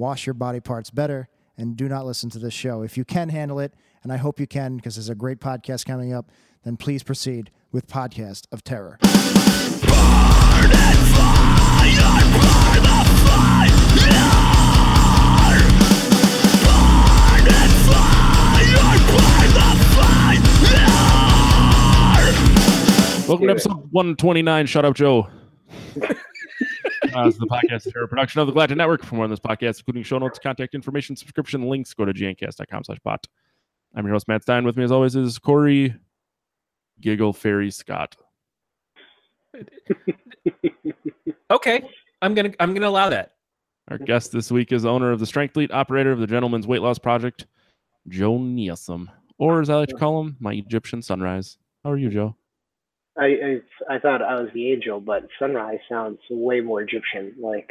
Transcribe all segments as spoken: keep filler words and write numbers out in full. wash your body parts better and do not listen to this show. If you can handle it, and I hope you can because there's a great podcast coming up, then please proceed with Podcast of Terror. Burn and fire, burn the fire. Burn and fire, burn the fire. Welcome to episode one twenty-nine, Shut Up Joe. Uh, this is the Podcast of Terror, production of the Galactic Network. For more on this podcast, including show notes, contact information, subscription links, go to g n cast dot com slash bot. I'm your host, Matt Stein. With me, as always, is Corey Giggle Fairy Scott. Okay, I'm gonna I'm gonna allow that. Our guest this week is owner of the Strength Elite, operator of the Gentleman's Weight Loss Project, Joe Nissim, or as I like to call him, my Egyptian sunrise. How are you, Joe? I, I I thought I was the angel, but sunrise sounds way more Egyptian. Like,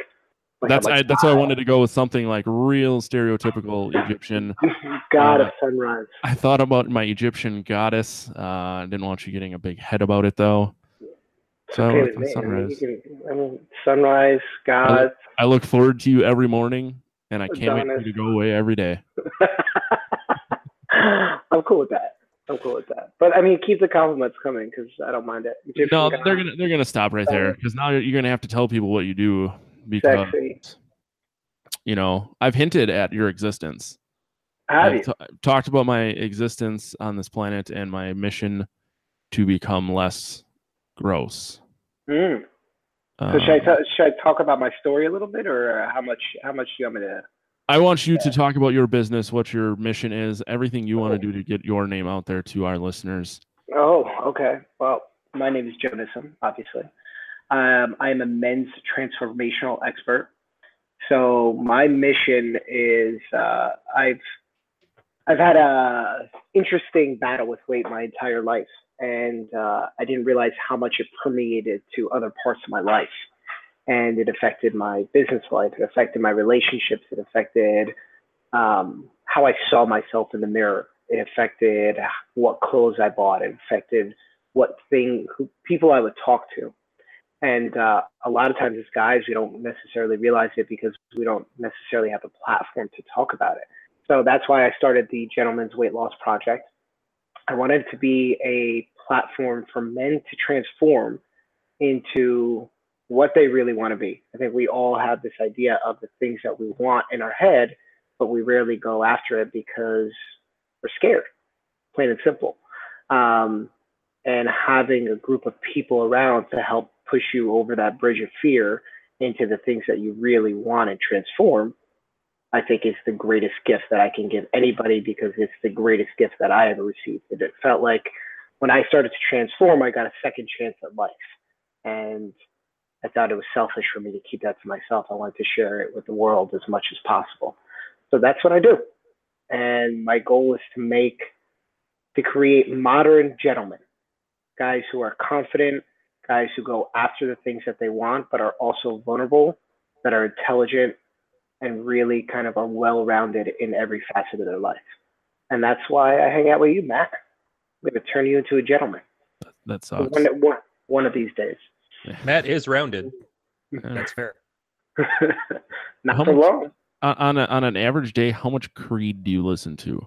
like that's like, I, that's why I wanted to go with something like real stereotypical Egyptian god uh, of sunrise. I thought about my Egyptian goddess. Uh, I didn't want you getting a big head about it though. So okay, I went with sunrise. I mean, can, I mean, sunrise, god. I look, I look forward to you every morning, and I can't Adonis. wait for you to go away every day. I'm cool with that. I'm cool with that, but I mean, keep the compliments coming because I don't mind it. Egyptian no, guys. they're gonna they're gonna stop right there because now you're, you're gonna have to tell people what you do because Sexy. you know I've hinted at your existence. Have I've you? T- talked about my existence on this planet and my mission to become less gross. Mm. Um, so should I t- should I talk about my story a little bit, or how much how much do you want me to? I want you to talk about your business, what your mission is, everything you want to do to get your name out there to our listeners. Oh, okay. Well, my name is Joe Nissim, obviously. Um, I am a men's transformational expert. So my mission is uh, I've I've had a interesting battle with weight my entire life, and uh, I didn't realize how much it permeated to other parts of my life. And it affected my business life. It affected my relationships. It affected um, how I saw myself in the mirror. It affected what clothes I bought. It affected what thing, who, people I would talk to. And uh, a lot of times as guys, we don't necessarily realize it because we don't necessarily have a platform to talk about it. So that's why I started the Gentleman's Weight Loss Project. I wanted to be a platform for men to transform into what they really want to be. I think we all have this idea of the things that we want in our head, but we rarely go after it because we're scared, plain and simple. Um, and having a group of people around to help push you over that bridge of fear into the things that you really want and transform, I think is the greatest gift that I can give anybody because it's the greatest gift that I ever received. It felt like when I started to transform, I got a second chance at life. And I thought it was selfish for me to keep that to myself. I wanted to share it with the world as much as possible. So that's what I do. And my goal is to make, to create modern gentlemen, guys who are confident, guys who go after the things that they want, but are also vulnerable, that are intelligent, and really kind of are well-rounded in every facet of their life. And that's why I hang out with you, Matt. I'm going to turn you into a gentleman. That sucks. One, one, one of these days. Matt is rounded. That's fair. Not how for much, long. On a, on an average day, how much Creed do you listen to?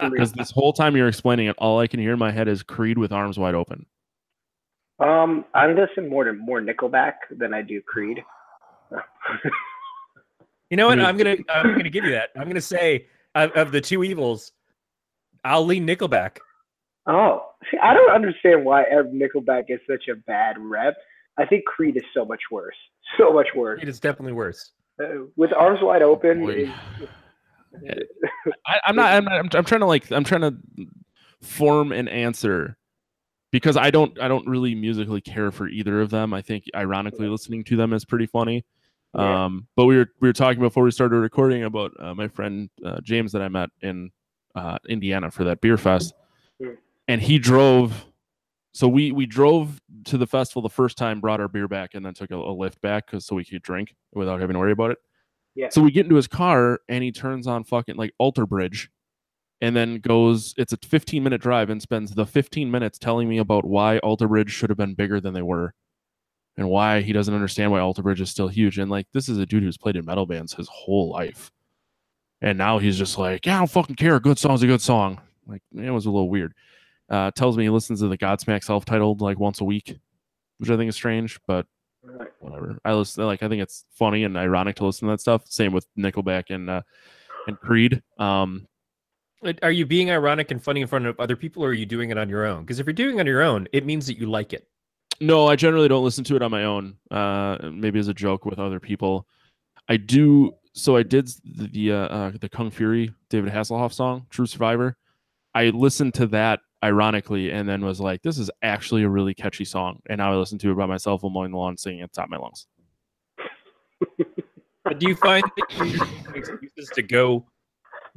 Because this whole time you're explaining it, all I can hear in my head is Creed with arms wide open. Um, I listen more to more Nickelback than I do Creed. You know what? I'm gonna I'm gonna give you that. I'm gonna say of, of the two evils, I'll lean Nickelback. Oh, see, I don't understand why Nickelback is such a bad rep. I think Creed is so much worse. So much worse. It is definitely worse. Uh, with arms wide open. Is, I, I'm not. I'm not. I'm, I'm trying to like. I'm trying to form an answer because I don't. I don't really musically care for either of them. I think ironically listening to them is pretty funny. Yeah. Um, but we were we were talking before we started recording about uh, my friend uh, James that I met in uh, Indiana for that beer fest, mm. and he drove. So we we drove to the festival the first time, brought our beer back, and then took a, a lift back because so we could drink without having to worry about it. Yeah. So we get into his car and he turns on fucking like Alter Bridge, and then goes. It's a fifteen minute drive and spends the fifteen minutes telling me about why Alter Bridge should have been bigger than they were. And why he doesn't understand why Alter Bridge is still huge. And like, this is a dude who's played in metal bands his whole life. And now he's just like, yeah, I don't fucking care. A good song's a good song. Like, it was a little weird. Uh, tells me he listens to the Godsmack self-titled like once a week, which I think is strange, but whatever. I listen, like, I think it's funny and ironic to listen to that stuff. Same with Nickelback and uh, and Creed. Um, are you being ironic and funny in front of other people, or are you doing it on your own? Because if you're doing it on your own, it means that you like it. No, I generally don't listen to it on my own. Uh, maybe as a joke with other people. I do. So I did the the, uh, the Kung Fury David Hasselhoff song, True Survivor. I listened to that ironically and then was like, this is actually a really catchy song. And now I listen to it by myself while mowing the lawn, singing at the top of my lungs. But do you find that you have excuses to go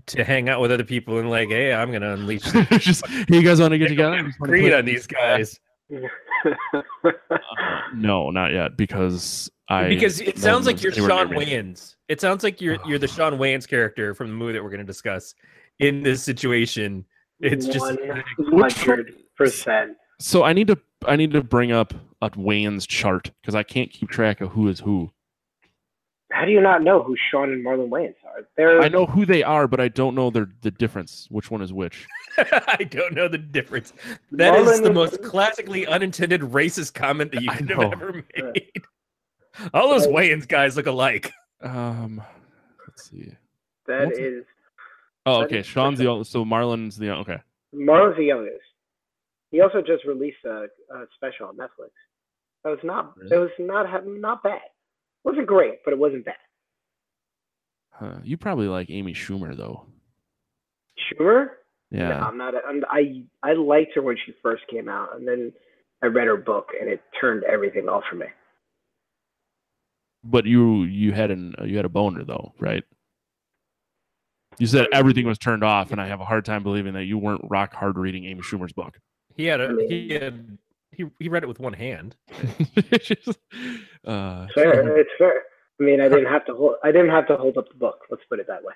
to hang out with other people and like, hey, I'm going to unleash this. Just, hey, you guys want to get together? I'm Creed on these guys. uh, no, not yet, because I because it sounds like you're Sean Wayans. It sounds like you're you're the Sean Wayans character from the movie that we're going to discuss. In this situation, it's just one hundred percent. So I need to I need to bring up a Wayans chart because I can't keep track of who is who. How do you not know who Sean and Marlon Wayans are? They're... I know who they are, but I don't know their the difference. Which one is which? I don't know the difference. That Marlon is the and... most classically unintended racist comment that you could have ever made. Yeah. All those so, Wayans guys look alike. Um, let's see. That What's is. It? Oh, okay. Is... Sean's the oldest. So Marlon's the okay. Marlon's the youngest. He also just released a, a special on Netflix. That was not. Really? It was not not bad. Wasn't great, but it wasn't bad. Huh. You probably like Amy Schumer though. Schumer? Yeah. No, I'm not. A, I'm, I I liked her when she first came out, and then I read her book, and it turned everything off for me. But you you had an you had a boner though, right? You said everything was turned off, and I have a hard time believing that you weren't rock hard reading Amy Schumer's book. He had a he had. He he read it with one hand. Just, uh, fair, it's fair. I mean, I didn't have to hold. I didn't have to hold up the book. Let's put it that way.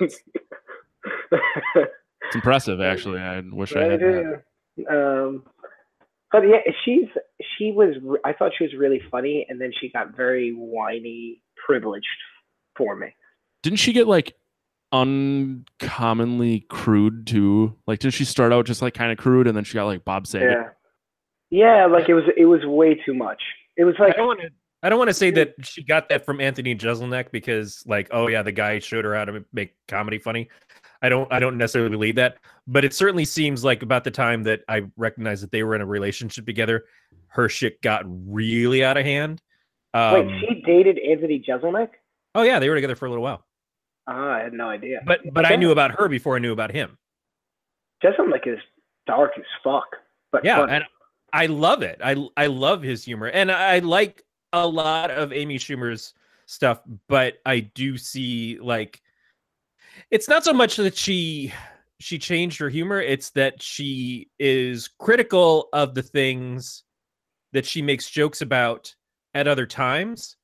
It's impressive, actually. I wish I had that. Um, but yeah, she's she was. I thought she was really funny, and then she got very whiny, privileged for me. Didn't she get like? Uncommonly crude too? Like, did she start out just like kind of crude and then she got like Bob Saget? Yeah, yeah, like it was it was way too much. It was like I don't want to I don't want to say that she got that from Anthony Jeselnik because like, oh yeah, the guy showed her how to make comedy funny. I don't I don't necessarily believe that, but it certainly seems like about the time that I recognized that they were in a relationship together, her shit got really out of hand. Um, Wait, she dated Anthony Jeselnik? Oh yeah, they were together for a little while. Uh, I had no idea. But but okay. I knew about her before I knew about him. Jeselnik is dark as fuck. But yeah, funny. And I love it. I I love his humor, and I like a lot of Amy Schumer's stuff. But I do see like it's not so much that she she changed her humor; it's that she is critical of the things that she makes jokes about at other times,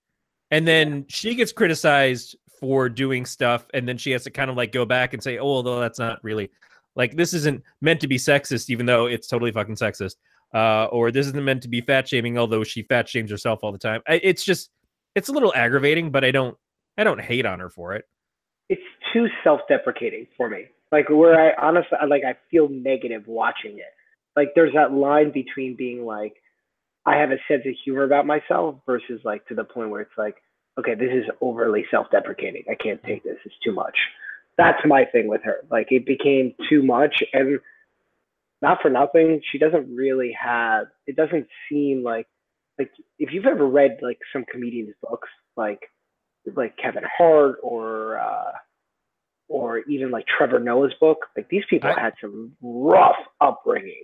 and then she gets criticized for doing stuff, and then she has to kind of like go back and say, oh, although that's not really like this isn't meant to be sexist, even though it's totally fucking sexist, uh, or this isn't meant to be fat shaming, although she fat shames herself all the time. I, it's just it's a little aggravating, but I don't I don't hate on her for it. It's too self-deprecating for me, like where I honestly like I feel negative watching it. Like there's that line between being like I have a sense of humor about myself versus like to the point where it's like, okay, this is overly self-deprecating. I can't take this. It's too much. That's my thing with her. Like, it became too much, and not for nothing, she doesn't really have, it doesn't seem like, like, if you've ever read, like, some comedian's books, like, like Kevin Hart, or, uh, or even, like, Trevor Noah's book, like, these people I, had some rough upbringings.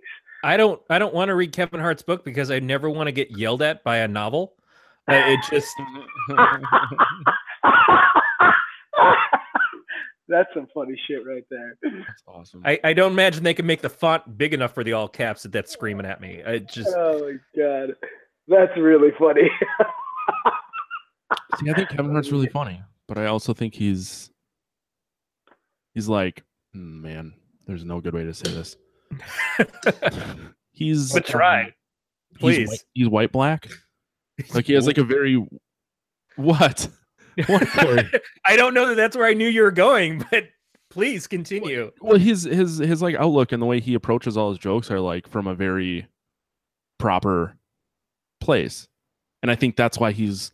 I don't, I don't want to read Kevin Hart's book because I never want to get yelled at by a novel. It just that's some funny shit right there. That's awesome. I, I don't imagine they can make the font big enough for the all caps that that's screaming at me. I just oh my god, that's really funny. See, I think Kevin Hart's really funny, but I also think he's he's like, man, there's no good way to say this. He's but try, um, please. He's white, he's white black. Like he has like a very what? What Corey? I don't know that that's where I knew you were going, but please continue. Well, well, his his his like outlook and the way he approaches all his jokes are like from a very proper place, and I think that's why he's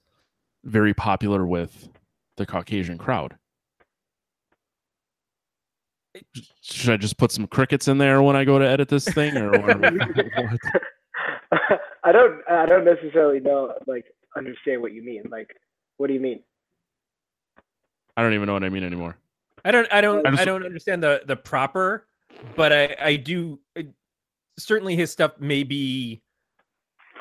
very popular with the Caucasian crowd. Should I just put some crickets in there when I go to edit this thing, or what? I don't. I don't necessarily know. Like, understand what you mean. Like, what do you mean? I don't even know what I mean anymore. I don't. I don't. I, just, I don't understand the the proper. But I. I do. I, certainly, his stuff may be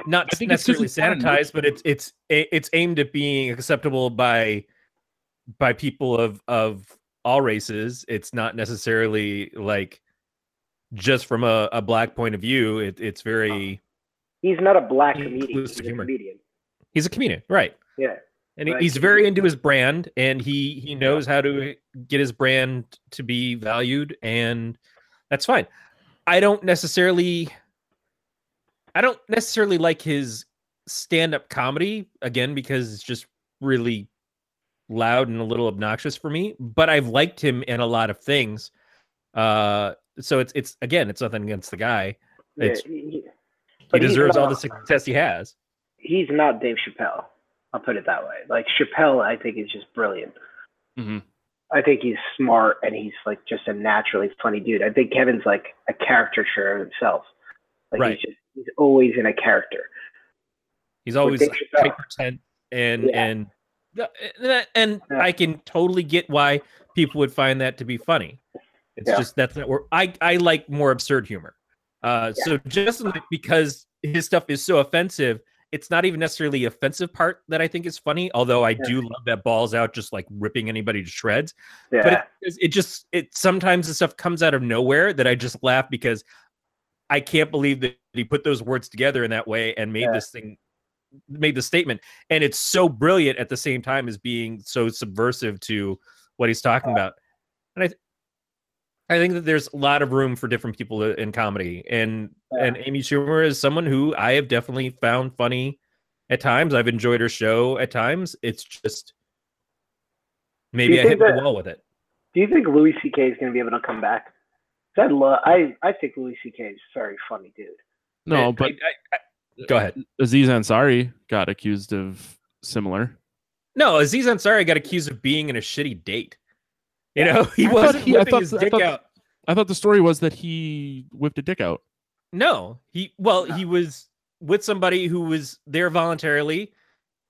not necessarily sanitized, but it's it's it's aimed at being acceptable by by people of of all races. It's not necessarily like just from a, a black point of view. It, it's very. Oh. He's not a black comedian. He's a comedian. He's a comedian, right? Yeah, and he, he's very into his brand, and he he knows how to get his brand to be valued, and that's fine. I don't necessarily, I don't necessarily like his stand-up comedy again because it's just really loud and a little obnoxious for me. But I've liked him in a lot of things, uh, so it's it's again, it's nothing against the guy. It's, yeah, yeah. He but deserves not, all the success he has. He's not Dave Chappelle. I'll put it that way. Like Chappelle, I think is just brilliant. Mm-hmm. I think he's smart and he's like just a naturally funny dude. I think Kevin's like a caricature of himself. Like right. He's just he's always in a character. He's always like hyper-tense and yeah. and and, and yeah. I can totally get why people would find that to be funny. It's yeah. just that's not where I I like more absurd humor. Uh, yeah. So just because his stuff is so offensive, it's not even necessarily the offensive part that I think is funny. Although I yeah. do love that balls out, just like ripping anybody to shreds. Yeah. But it, it just it sometimes the stuff comes out of nowhere that I just laugh because I can't believe that he put those words together in that way and made yeah. this thing, made the statement. And it's so brilliant at the same time as being so subversive to what he's talking yeah. about. And I. Th- I think that there's a lot of room for different people in comedy, and yeah. and Amy Schumer is someone who I have definitely found funny at times. I've enjoyed her show at times. It's just maybe I hit that, the wall with it. Do you think Louis C K is going to be able to come back? I love. I I think Louis C K is a very funny dude. No, and, but I, I, I, go ahead. Aziz Ansari got accused of similar. No, Aziz Ansari got accused of being in a shitty date. You know, he I wasn't he, whipping thought, his dick I thought, out. I thought the story was that he whipped a dick out. No, he well, no. he was with somebody who was there voluntarily,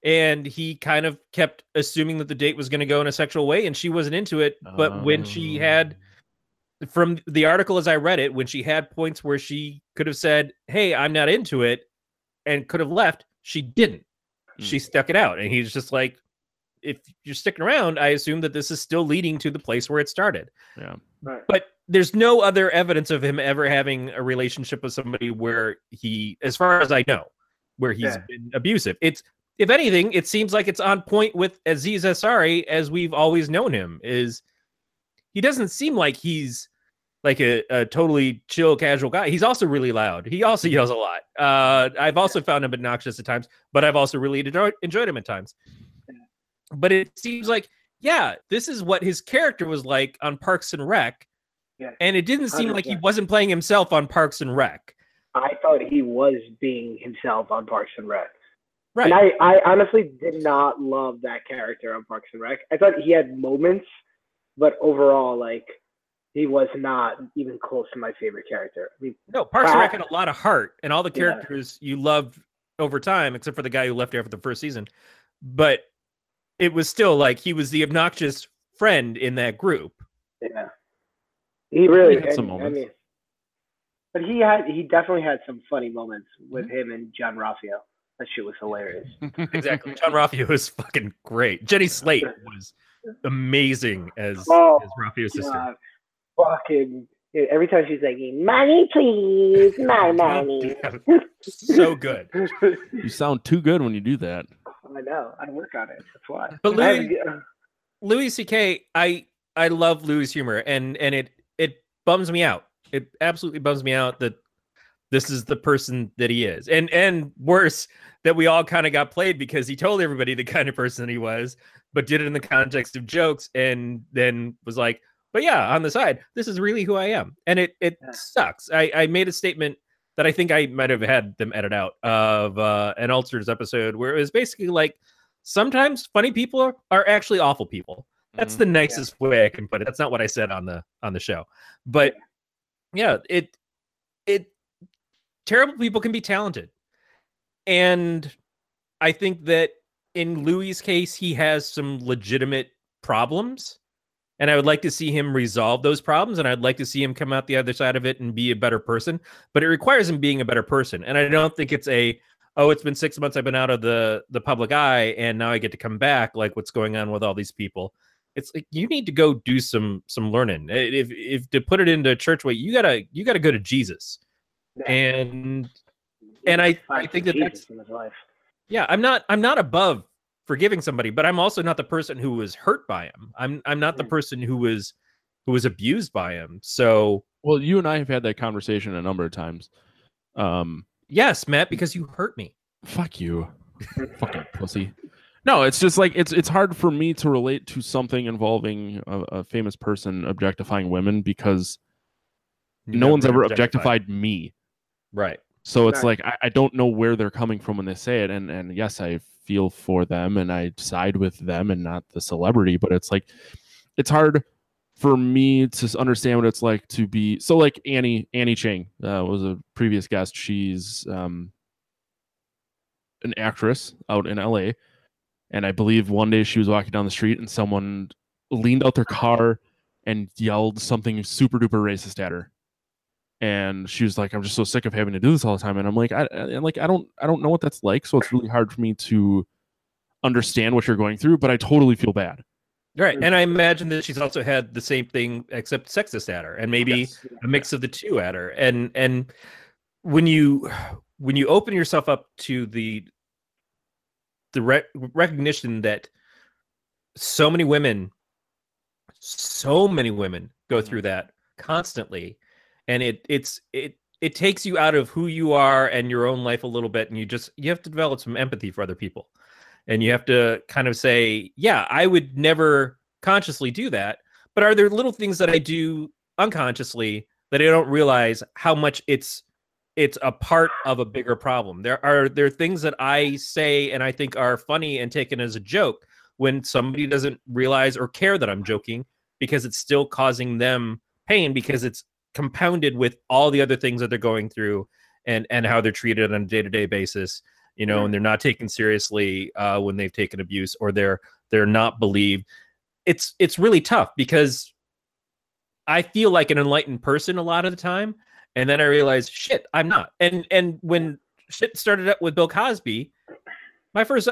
and he kind of kept assuming that the date was going to go in a sexual way, and she wasn't into it. But um... when she had, from the article as I read it, when she had points where she could have said, "Hey, I'm not into it," and could have left, she didn't. Mm. She stuck it out, and he's just like, if you're sticking around, I assume that this is still leading to the place where it started. Yeah. Right. But there's no other evidence of him ever having a relationship with somebody where he, as far as I know, where he's yeah. been abusive. It's, if anything, it seems like it's on point with Aziz Ansari as we've always known him. Is he doesn't seem like he's like a, a totally chill, casual guy. He's also really loud. He also yells a lot. Uh, I've also found him obnoxious at times, but I've also really enjoyed him at times. But it seems like, yeah, this is what his character was like on Parks and Rec. Yeah. And it didn't seem like he wasn't playing himself on Parks and Rec. I thought he was being himself on Parks and Rec. Right. And I, I honestly did not love that character on Parks and Rec. I thought he had moments, but overall, like, he was not even close to my favorite character. I mean, no, Parks I, and Rec had a lot of heart, and all the characters yeah. you loved over time, except for the guy who left after the first season. But it was still like he was the obnoxious friend in that group. Yeah, he really he had some moments. I mean, but he had he definitely had some funny moments with mm-hmm. him and John Raphael. That shit was hilarious. Exactly. John Raphael was fucking great. Jenny Slate was amazing as, oh, as Raphael's sister. God. Fucking dude, every time she's like, money, please, my money. So good. You sound too good when you do that. I know. I work on it. That's why. But Louis, Louis C K, I I love Louis' humor, and and it it bums me out. It absolutely bums me out that this is the person that he is, and and worse, that we all kind of got played because he told everybody the kind of person he was, but did it in the context of jokes, and then was like, but yeah, on the side, this is really who I am, and it it yeah. sucks. I I made a statement that I think I might have had them edit out of uh, an Ulcers episode where it was basically like, sometimes funny people are, are actually awful people. That's mm, the nicest yeah. way I can put it. That's not what I said on the on the show, but yeah, it it terrible people can be talented, and I think that in Louis' case, he has some legitimate problems. And I would like to see him resolve those problems, and I'd like to see him come out the other side of it and be a better person. But it requires him being a better person. And I don't think it's a, oh, it's been six months I've been out of the, the public eye, and now I get to come back, like what's going on with all these people. It's like, you need to go do some some learning. If if to put it into church way, you gotta you gotta go to Jesus. And and I, I think that that's yeah, I'm not I'm not above forgiving somebody, but I'm also not the person who was hurt by him. I'm I'm not the person who was who was abused by him. So, well, you and I have had that conversation a number of times. Um, yes, Matt, because you hurt me. Fuck you, fucking pussy. No, it's just like it's it's hard for me to relate to something involving a, a famous person objectifying women because Never no one's ever objectified, objectified me, right? So it's like I, I don't know where they're coming from when they say it, and and yes, I feel for them and I side with them and not the celebrity, but it's like it's hard for me to understand what it's like to be so like Annie Annie Chang uh, was a previous guest. She's um, an actress out in L A, and I believe one day she was walking down the street and someone leaned out their car and yelled something super duper racist at her. And she was like, I'm just so sick of having to do this all the time. And I'm like, I, I like, I don't, I don't know what that's like. So it's really hard for me to understand what you're going through, but I totally feel bad. Right. And I imagine that she's also had the same thing, except sexist at her, and maybe yes. a mix of the two at her. And, and when you, when you open yourself up to the, the re- recognition that so many women, so many women go through that constantly. And it it's it it takes you out of who you are and your own life a little bit, and you just you have to develop some empathy for other people, and you have to kind of say, yeah, I would never consciously do that, but are there little things that I do unconsciously that I don't realize how much it's it's a part of a bigger problem? There are there are things that I say and I think are funny and taken as a joke when somebody doesn't realize or care that I'm joking because it's still causing them pain because it's compounded with all the other things that they're going through and and how they're treated on a day-to-day basis, you know, and they're not taken seriously uh when they've taken abuse, or they're they're not believed. It's it's really tough because I feel like an enlightened person a lot of the time, and then I realize shit, I'm not. And and when shit started up with Bill Cosby, my first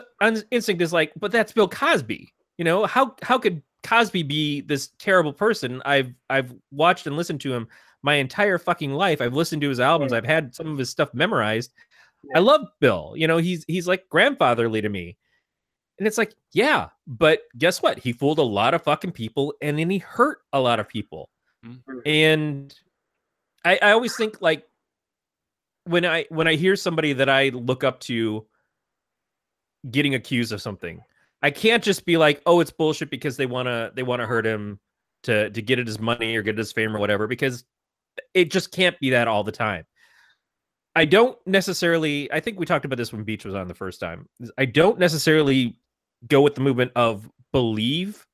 instinct is like, but that's Bill Cosby. You know, how how could Cosby be this terrible person? I've I've watched and listened to him my entire fucking life. I've listened to his albums. I've had some of his stuff memorized. I love Bill. You know, he's he's like grandfatherly to me. And it's like, yeah, but guess what? He fooled a lot of fucking people, and then he hurt a lot of people. Mm-hmm. And I, I always think, like, when I when I hear somebody that I look up to getting accused of something, I can't just be like, oh, it's bullshit because they wanna they wanna hurt him to to get at his money or get at his fame or whatever, because it just can't be that all the time. I don't necessarily, I think we talked about this when Beach was on the first time. I don't necessarily go with the movement of believe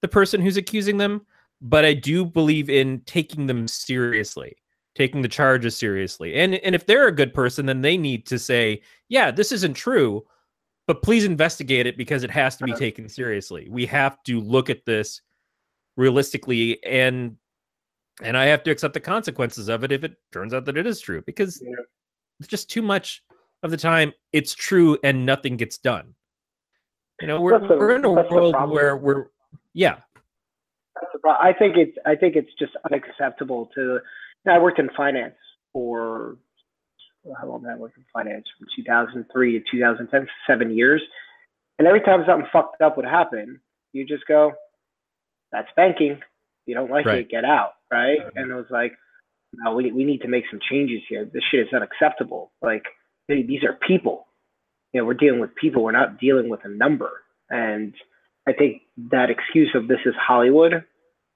the person who's accusing them, but I do believe in taking them seriously, taking the charges seriously. And and if they're a good person, then they need to say, yeah, this isn't true, but please investigate it because it has to be taken seriously. We have to look at this realistically, and and I have to accept the consequences of it if it turns out that it is true, because it's just too much of the time it's true and nothing gets done. You know, we're, the, we're in a world where we're, yeah. That's the problem. I think it's, I think it's just unacceptable to, you know, I worked in finance for, well, how long did I work in finance? From two thousand three to two thousand ten, seven years. And every time something fucked up would happen, you just go, that's banking. You don't like right. it, get out, right? Mm-hmm. And it was like, no, we, we need to make some changes here. This shit is unacceptable. Like, hey, these are people. You know, we're dealing with people. We're not dealing with a number. And I think that excuse of this is Hollywood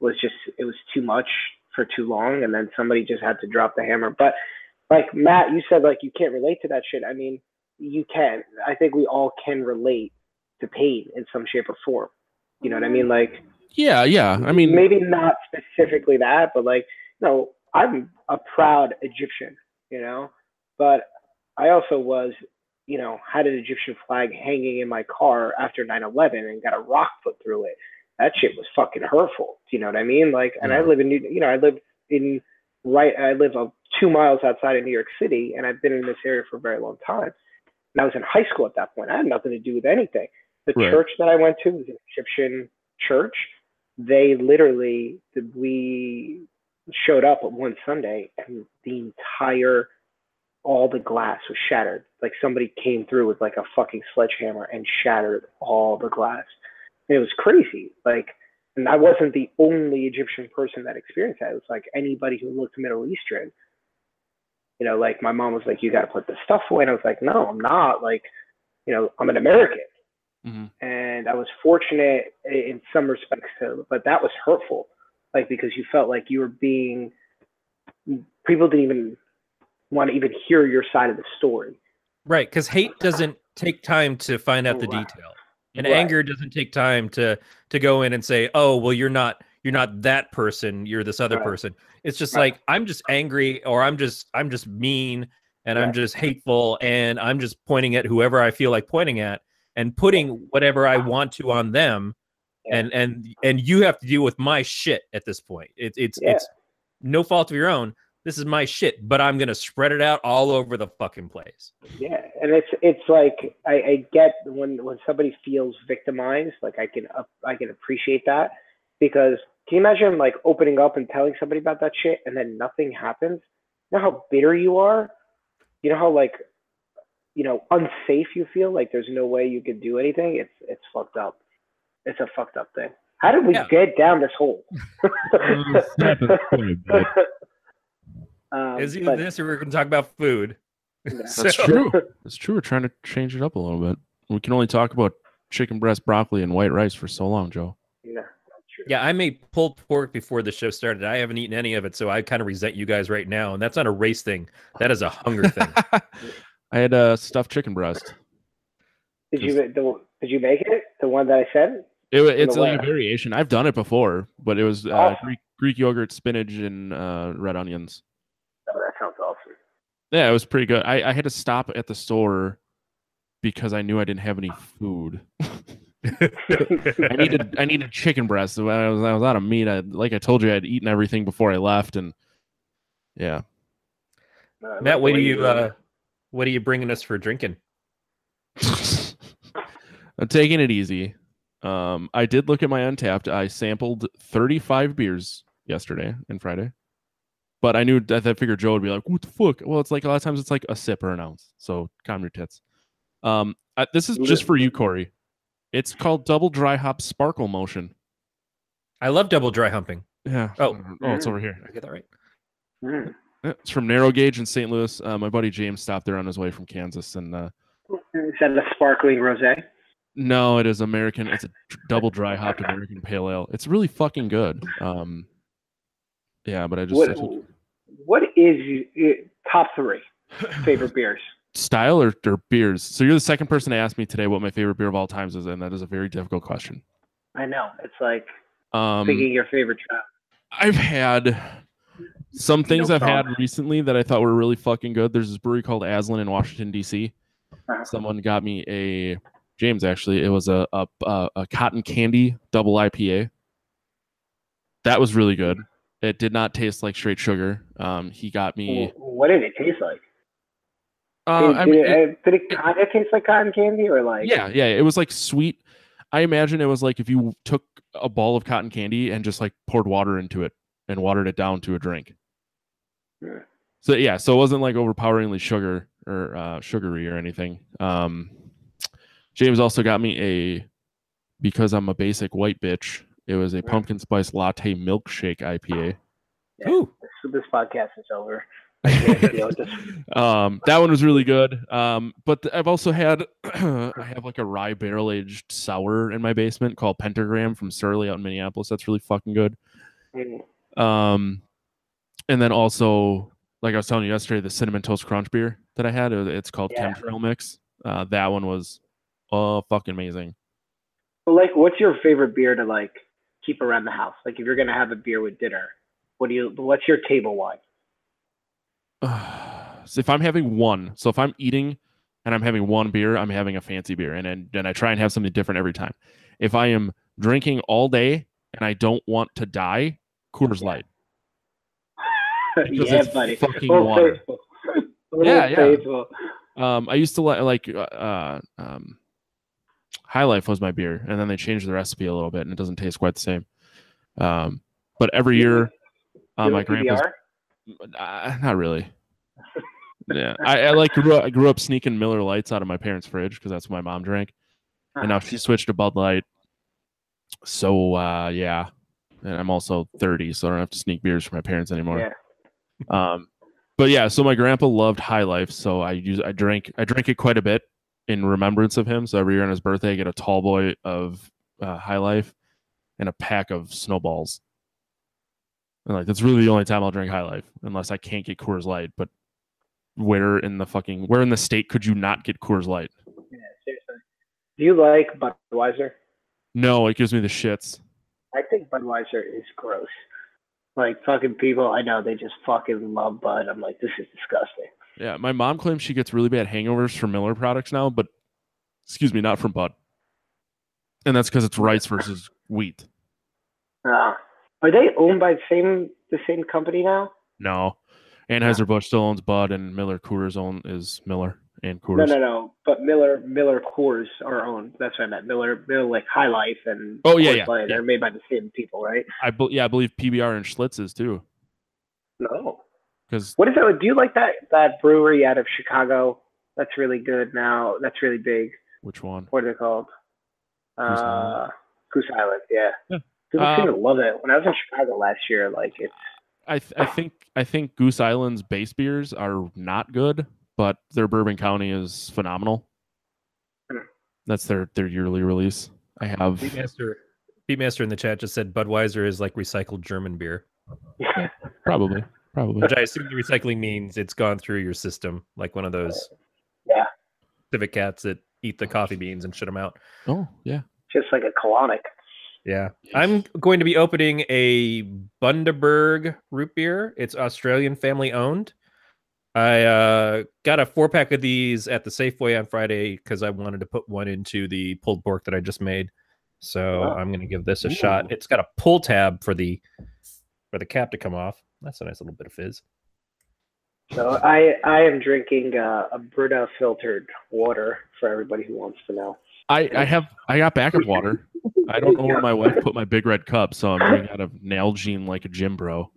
was just, it was too much for too long. And then somebody just had to drop the hammer. But like Matt, you said, like, you can't relate to that shit. I mean, you can. I think we all can relate to pain in some shape or form. You know what I mean? Like, yeah, yeah. I mean, maybe not specifically that, but like, you know, I'm a proud Egyptian, you know, but I also was, you know, had an Egyptian flag hanging in my car after nine eleven and got a rock put through it. That shit was fucking hurtful. Do you know what I mean? Like, and yeah. I live in, New, you know, I live in, right, I live uh, two miles outside of New York City, and I've been in this area for a very long time. And I was in high school at that point. I had nothing to do with anything. The right. church that I went to was an Egyptian church. They literally, we showed up one Sunday, and the entire all the glass was shattered. Like somebody came through with like a fucking sledgehammer and shattered all the glass. And it was crazy. Like, and I wasn't the only Egyptian person that experienced that. It was like anybody who looked Middle Eastern, you know, like my mom was like, you got to put this stuff away. And I was like, no, I'm not. Like, you know, I'm an American. Mm-hmm. And I was fortunate in some respects to, but that was hurtful. Like, because you felt like you were being, people didn't even want to even hear your side of the story. Right, because hate doesn't take time to find out the right. detail. And right. anger doesn't take time to to go in and say, oh, well, you're not you're not that person, you're this other right. person. It's just right. like, I'm just angry, or I'm just I'm just mean, and right. I'm just hateful, and I'm just pointing at whoever I feel like pointing at and putting whatever I want to on them. Yeah. And and and you have to deal with my shit at this point. It, it's yeah. it's no fault of your own. This is my shit, but I'm gonna spread it out all over the fucking place. Yeah, and it's it's like I, I get when when somebody feels victimized, like I can uh, I can appreciate that, because can you imagine like opening up and telling somebody about that shit and then nothing happens? You know how bitter you are. You know how like you know unsafe you feel. Like there's no way you could do anything. It's it's fucked up. It's a fucked up thing. How did we yeah. get down this hole? Um, it's either but, this or we're going to talk about food. Yeah. So. That's true. That's true. We're trying to change it up a little bit. We can only talk about chicken breast, broccoli, and white rice for so long, Joe. Yeah, that's true. Yeah, I made pulled pork before the show started. I haven't eaten any of it, so I kind of resent you guys right now. And that's not a race thing. That is a hunger thing. I had a uh, stuffed chicken breast. Did you, the, did you make it? The one that I said? It, it's like a variation. I've done it before, but it was uh, awesome. Greek, Greek yogurt, spinach, and uh, red onions. Oh, that sounds awesome. Yeah, it was pretty good. I, I had to stop at the store because I knew I didn't have any food. I needed I needed chicken breast. When I was I was out of meat. I, like I told you, I'd eaten everything before I left, and yeah. Uh, Matt, what do you uh, what are you bringing us for drinking? I'm taking it easy. Um, I did look at my Untapped. I sampled thirty-five beers yesterday and Friday. But I knew that I figured Joe would be like, what the fuck? Well, it's like a lot of times it's like a sip or an ounce. So calm your tits. Um, I, this is just for you, Corey. It's called Double Dry Hop Sparkle Motion. I love double dry humping. Yeah. Oh, oh, it's over here. I get that right. Mm. It's from Narrow Gauge in Saint Louis. Uh, my buddy James stopped there on his way from Kansas. And uh, is that a sparkling rosé? No, it is American. It's a double dry hopped American pale ale. It's really fucking good. Um, yeah, but I just. What, I told you. What is your top three favorite beers? Style or, or beers? So you're the second person to ask me today what my favorite beer of all times is, and that is a very difficult question. I know. It's like um, picking your favorite job. I've had some things no I've had recently that I thought were really fucking good. There's this brewery called Aslan in Washington, D C Uh-huh. Someone got me a, James actually, it was a, a, a cotton candy double I P A. That was really good. It did not taste like straight sugar. Um, he got me. What did it taste like? Uh, did, I mean, did, it, it, did it kind of taste like cotton candy, or like? Yeah, yeah, it was like sweet. I imagine it was like if you took a ball of cotton candy and just like poured water into it and watered it down to a drink. Yeah. So yeah, so it wasn't like overpoweringly sugar or uh, sugary or anything. Um, James also got me a, because I'm a basic white bitch, it was a right. pumpkin spice latte milkshake I P A. Yeah. Ooh. This, this podcast is over. um, that one was really good. Um, but the, I've also had I have like a rye barrel aged sour in my basement called Pentagram from Surly out in Minneapolis. That's really fucking good. Mm. Um, and then also, like I was telling you yesterday, the cinnamon toast crunch beer that I had. It's called yeah. Chemtrail Mix. Uh, that one was oh fucking amazing. Like, what's your favorite beer to like keep around the house? Like, if you're gonna have a beer with dinner, what do you? What's your table wine? So if I'm having one, so if I'm eating and I'm having one beer, I'm having a fancy beer, and and, and I try and have something different every time. If I am drinking all day and I don't want to die, Coors Light. Yeah, buddy. Fucking oh, water. Yeah, yeah. Faithful. Um, I used to li- like uh, um, High Life was my beer, and then they changed the recipe a little bit, and it doesn't taste quite the same. Um, but every year, uh, my grandpa's. Uh, not really. Yeah, I, I like grew up, I grew up sneaking Miller Lights out of my parents' fridge because that's what my mom drank, and now she switched to Bud Light. So uh, yeah, and I'm also thirty, so I don't have to sneak beers from my parents anymore. Yeah. Um, but yeah, so my grandpa loved High Life, so I use I drank I drank it quite a bit in remembrance of him. So every year on his birthday, I get a tall boy of uh, High Life and a pack of Snowballs. And like that's really the only time I'll drink High Life unless I can't get Coors Light. But where in the fucking where in the state could you not get Coors Light? Yeah, seriously. Do you like Budweiser? No, it gives me the shits. I think Budweiser is gross. Like fucking people I know, they just fucking love Bud. I'm like, this is disgusting. Yeah, my mom claims she gets really bad hangovers from Miller products now, but excuse me, not from Bud. And that's because it's rice versus wheat. Ah. Uh. Are they owned by the same the same company now? No, Anheuser-Busch still owns Bud, and Miller Coors own is Miller and Coors. No, no, no. But Miller Miller Coors are owned. That's what I meant. Miller Miller like High Life and oh yeah, yeah, yeah, they're made by the same people, right? I be, yeah, I believe P B R and Schlitz is too. No, because what is that? Do you like that that brewery out of Chicago? That's really good now. That's really big. Which one? What are they called? Goose uh, Island. Goose Island. Yeah. yeah. I um, love it. When I was in Chicago last year, like it's. I th- I think I think Goose Island's base beers are not good, but their Bourbon County is phenomenal. Mm. That's their, their yearly release. I have. Beatmaster, Beatmaster in the chat just said Budweiser is like recycled German beer. Yeah, probably, probably. Which I assume the recycling means it's gone through your system, like one of those. Yeah. Civet cats that eat the coffee beans and shit them out. Oh yeah. Just like a colonic. Yeah, I'm going to be opening a Bundaberg root beer. It's Australian family owned. I uh, got a four pack of these at the Safeway on Friday because I wanted to put one into the pulled pork that I just made. So wow. I'm going to give this a Ooh. shot. It's got a pull tab for the for the cap to come off. That's a nice little bit of fizz. So I I am drinking uh, a Brita filtered water for everybody who wants to know. I, I have I got backup water. I don't know where my wife put my big red cup, so I'm running out of Nalgene like a gym bro.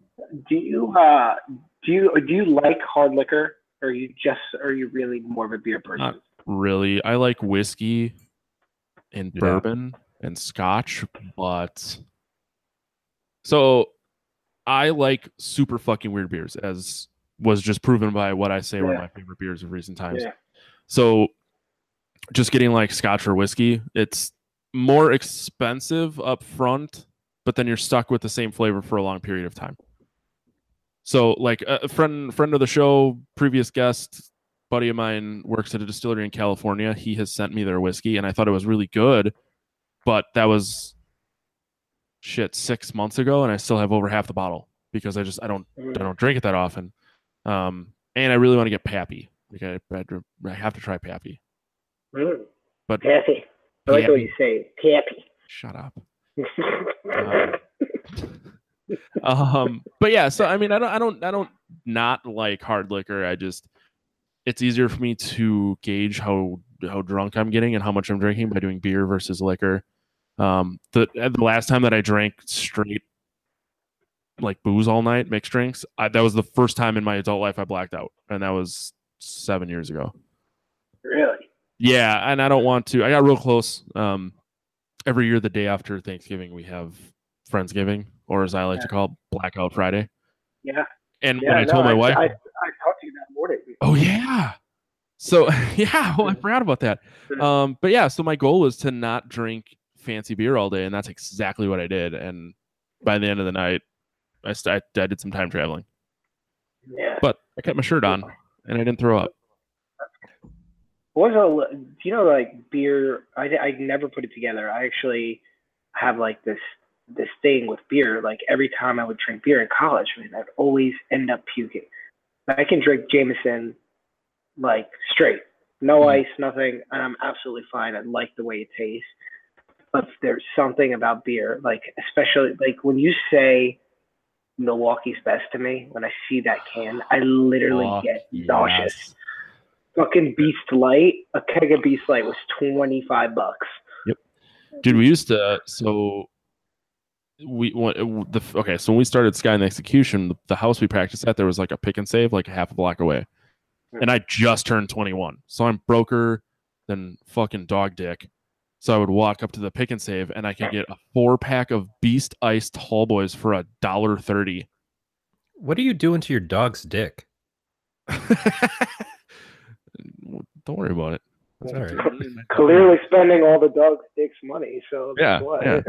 Do you uh do you do you like hard liquor, or are you just are you really more of a beer person? Not really. I like whiskey and yeah. bourbon and scotch, but so I like super fucking weird beers, as was just proven by what I say yeah. were my favorite beers of recent times. Yeah. So just getting like scotch or whiskey, it's more expensive up front, but then you're stuck with the same flavor for a long period of time. So like a friend friend of the show, previous guest, buddy of mine works at a distillery in California. He has sent me their whiskey, and I thought it was really good, but that was shit six months ago, and I still have over half the bottle because I just I don't I don't drink it that often. Um, and I really want to get Pappy. Like I, I, I have to try Pappy. Mm. But Pappy. I like what you say. Pappy. Shut up. um, um, but yeah, so I mean, I don't, I don't, I don't not like hard liquor. I just it's easier for me to gauge how how drunk I'm getting and how much I'm drinking by doing beer versus liquor. Um, the the last time that I drank straight like booze all night, mixed drinks, I, that was the first time in my adult life I blacked out, and that was seven years ago. Really? Yeah, and I don't want to. I got real close. Um, every year, the day after Thanksgiving, we have Friendsgiving, or as I like yeah. to call it, Blackout Friday. Yeah. And yeah, when I no, told my I, wife, I, I talked to you that morning. Oh yeah. So yeah, well, I forgot about that. Um, but yeah, so my goal is to not drink fancy beer all day, and that's exactly what I did. And by the end of the night, I st- I did some time traveling. Yeah. But I kept my shirt on, and I didn't throw up. What was a, do you know, like beer? I I never put it together. I actually have like this. this thing with beer, like every time I would drink beer in college, I mean, I'd always end up puking. I can drink Jameson like straight, no mm-hmm. ice, nothing, and I'm absolutely fine. I like the way it tastes, but there's something about beer, like especially like when you say Milwaukee's best to me, when I see that can, I literally oh, get yes. nauseous. Fucking Beast Light, a keg of Beast Light was twenty-five bucks. Yep, dude, we used to so. We went the okay. So when we started Sky and the Execution, the, the house we practiced at, there was like a pick and save, like a half a block away, and I just turned twenty-one, so I'm broker than fucking dog dick. So I would walk up to the pick and save, and I could get a four pack of Beast Ice Tall Boys for a dollar thirty. What are you doing to your dog's dick? Don't worry about it. That's all right. Clearly spending all the dog's dick's money. So yeah. What? yeah.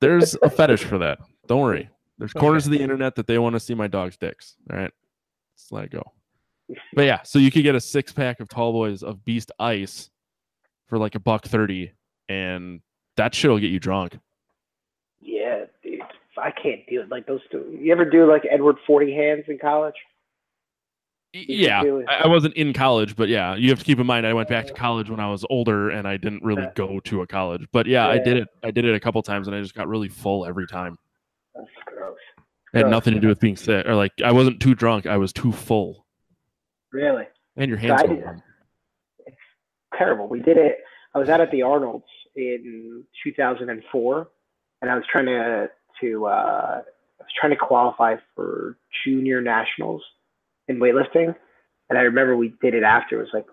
There's a fetish for that. Don't worry. There's corners okay. of the internet that they want to see my dog's dicks. All right. Let's let it go. But yeah, so you could get a six pack of Tall Boys of Beast Ice for like a buck thirty, and that shit'll get you drunk. Yeah, dude. I can't do it. Like those two. You ever do like Edward Forty Hands in college? You yeah. I wasn't in college, but yeah, you have to keep in mind I went back to college when I was older and I didn't really go to a college. But yeah, yeah. I did it. I did it a couple times and I just got really full every time. That's gross. It had gross. nothing to do with being sick or like I wasn't too drunk. I was too full. Really? And your hands so were warm. It's terrible. We did it. I was out at the Arnold's in two thousand four and I was trying to, to uh, I was trying to qualify for junior nationals in weightlifting, and I remember we did it after. It was like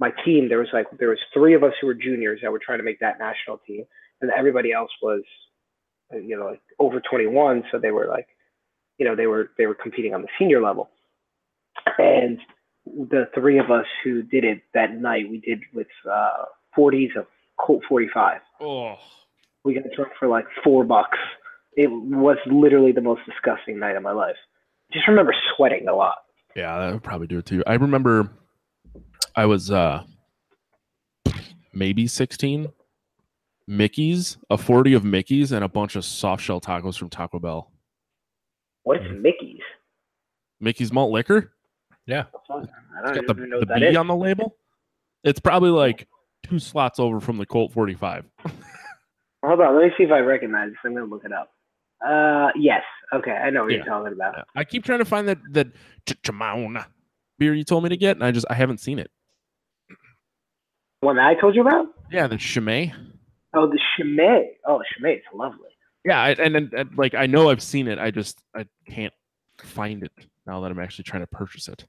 my team, there was like there was three of us who were juniors that were trying to make that national team, and everybody else was, you know, like over twenty-one, so they were like, you know, they were they were competing on the senior level. And the three of us who did it that night, we did with uh forties of Colt forty-five. Oh, we got drunk for like four bucks. It was literally the most disgusting night of my life. Just remember sweating a lot. Yeah, that would probably do it too. I remember I was uh, maybe sixteen. Mickey's, a forty of Mickey's, and a bunch of soft shell tacos from Taco Bell. What's Mickey's? Mickey's malt liquor? Yeah. I don't it's got the, know the B is. on the label. It's probably like two slots over from the Colt forty-five. Hold on. Let me see if I recognize this. I'm going to look it up. Uh yes, okay, I know what yeah. you're talking about. Yeah. I keep trying to find that that Chichamona beer you told me to get, and I just I haven't seen it. The one that I told you about? Yeah, the Chimay. Oh, the Chimay. Oh, Chimay, it's lovely. Yeah, I, and then like I know I've seen it, I just I can't find it now that I'm actually trying to purchase it.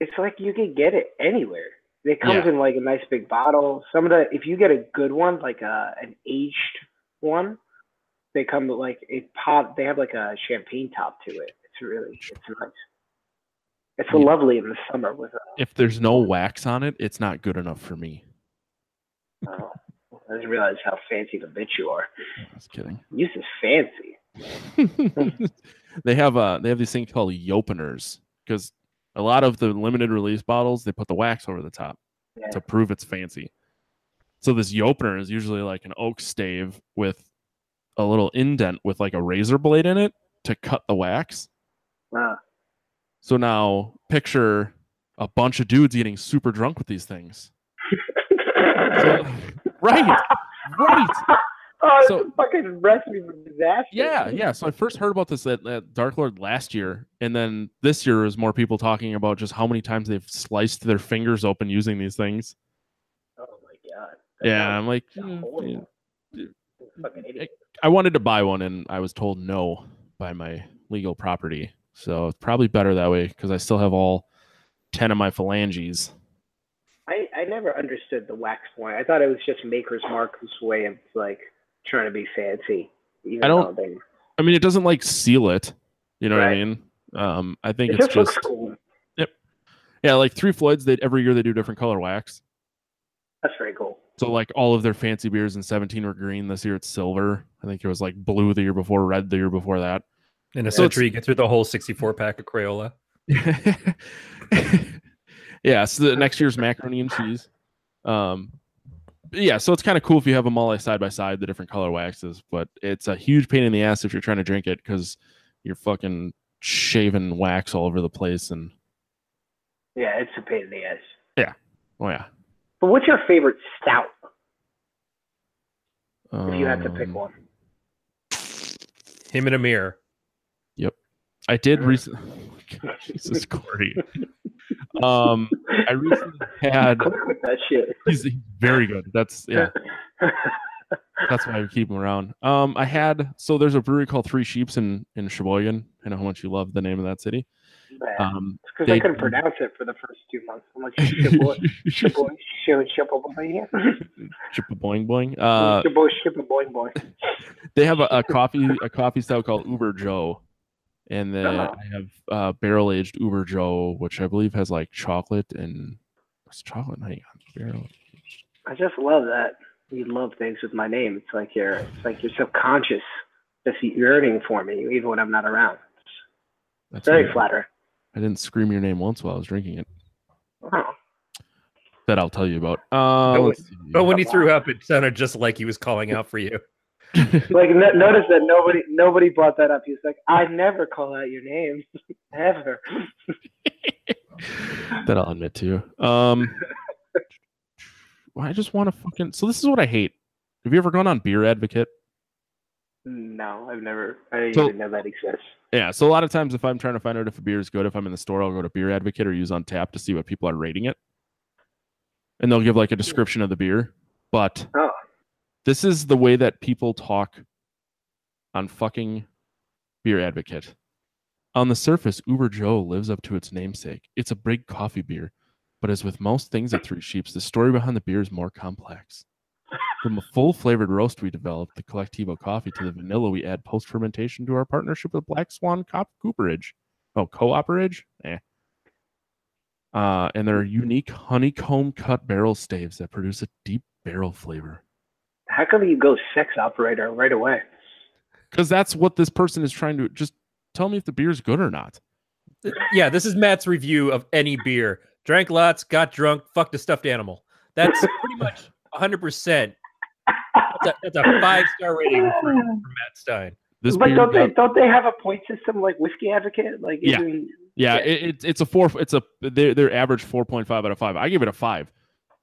It's like you can get it anywhere. It comes yeah. in like a nice big bottle. Some of the if you get a good one, like a an aged one. They come with like a pop. They have like a champagne top to it. It's really, it's nice. It's yeah. lovely in the summer with. A, if there's no wax on it, it's not good enough for me. Oh, I didn't realize how fancy the bitch you are. Just kidding. This is fancy. They have uh, they have these things called yopeners because a lot of the limited release bottles they put the wax over the top yeah. to prove it's fancy. So this yopener is usually like an oak stave with a little indent with like a razor blade in it to cut the wax. Wow. So now picture a bunch of dudes getting super drunk with these things. so, right. Right. Oh, so, it's a fucking recipe for disaster. Yeah, yeah. So I first heard about this at, at Dark Lord last year, and then this year is more people talking about just how many times they've sliced their fingers open using these things. Oh my god. That yeah, I'm like, mm, yeah. Fucking idiot. I wanted to buy one, and I was told no by my legal property. So it's probably better that way because I still have all ten of my phalanges. I, I never understood the wax point. I thought it was just Maker's Mark's way of like trying to be fancy. Even I don't. They, I mean, it doesn't like seal it. You know right. what I mean? Um, I think it it's just. Looks cool. Yep. Yeah, like Three Floyds. They every year they do different color wax. That's very cool. So like all of their fancy beers in seventeen were green. This year it's silver. I think it was like blue the year before, red the year before that. In a so century, you get through the whole sixty-four pack of Crayola. Yeah, so the next year's macaroni and cheese. Um, yeah, so it's kind of cool if you have them all side by side, the different color waxes, but it's a huge pain in the ass if you're trying to drink it because you're fucking shaving wax all over the place. And yeah, it's a pain in the ass. Yeah. Oh, yeah. But what's your favorite stout? Um, if you had to pick one. Him in a mirror. Yep. I did recently. Oh, Jesus, Corey. Um, I recently had with that shit. He's, he's very good. That's yeah. That's why I keep him around. Um, I had so there's a brewery called Three Sheeps in in Sheboygan. I know how much you love the name of that city. Um, because I couldn't pronounce it for the first two months. I'm like Sheboygan, Sheboygan, Sheboygan, Sheboygan, boing. Uh, Sheboygan, boing, boing. They have a, a coffee a coffee style called Uber Joe. And then uh-huh. I have uh, barrel aged Uber Joe, which I believe has like chocolate and what's chocolate? Hang on, barrel. I just love that you love things with my name. It's like you're, it's like your subconscious just yearning for me, even when I'm not around. That's very flattering. I didn't scream your name once while I was drinking it. Oh. That I'll tell you about. Uh, but, when, but when he threw up, it sounded just like he was calling out for you. Like no, notice that nobody nobody brought that up. He's like, I never call out your name ever. That I'll admit to. Um, I just want to fucking. So this is what I hate. Have you ever gone on Beer Advocate? No, I've never. I didn't so, even know that exists. Yeah, so a lot of times if I'm trying to find out if a beer is good, if I'm in the store, I'll go to Beer Advocate or use Untappd to see what people are rating it, and they'll give like a description of the beer. But oh. This is the way that people talk on fucking Beer Advocate. On the surface, Uber Joe lives up to its namesake. It's a big coffee beer, but as with most things at Three Sheeps, the story behind the beer is more complex. From a full-flavored roast we developed, the Collectivo coffee, to the vanilla we add post-fermentation to our partnership with Black Swan Cop Cooperage. Oh, Cooperage? Eh. Uh, and there are unique honeycomb-cut barrel staves that produce a deep barrel flavor. How come you go sex operator right away? Because that's what this person is trying to just tell me if the beer's good or not. Yeah, this is Matt's review of any beer. Drank lots, got drunk, fucked a stuffed animal. That's pretty much one hundred percent. That's a, that's a five-star rating for, for Matt Stein. This but don't they, don't they have a point system like Whiskey Advocate? Like yeah, isn't, yeah, yeah. It, it, it's a four. It's a they're, they're average four point five out of five. I give it a five.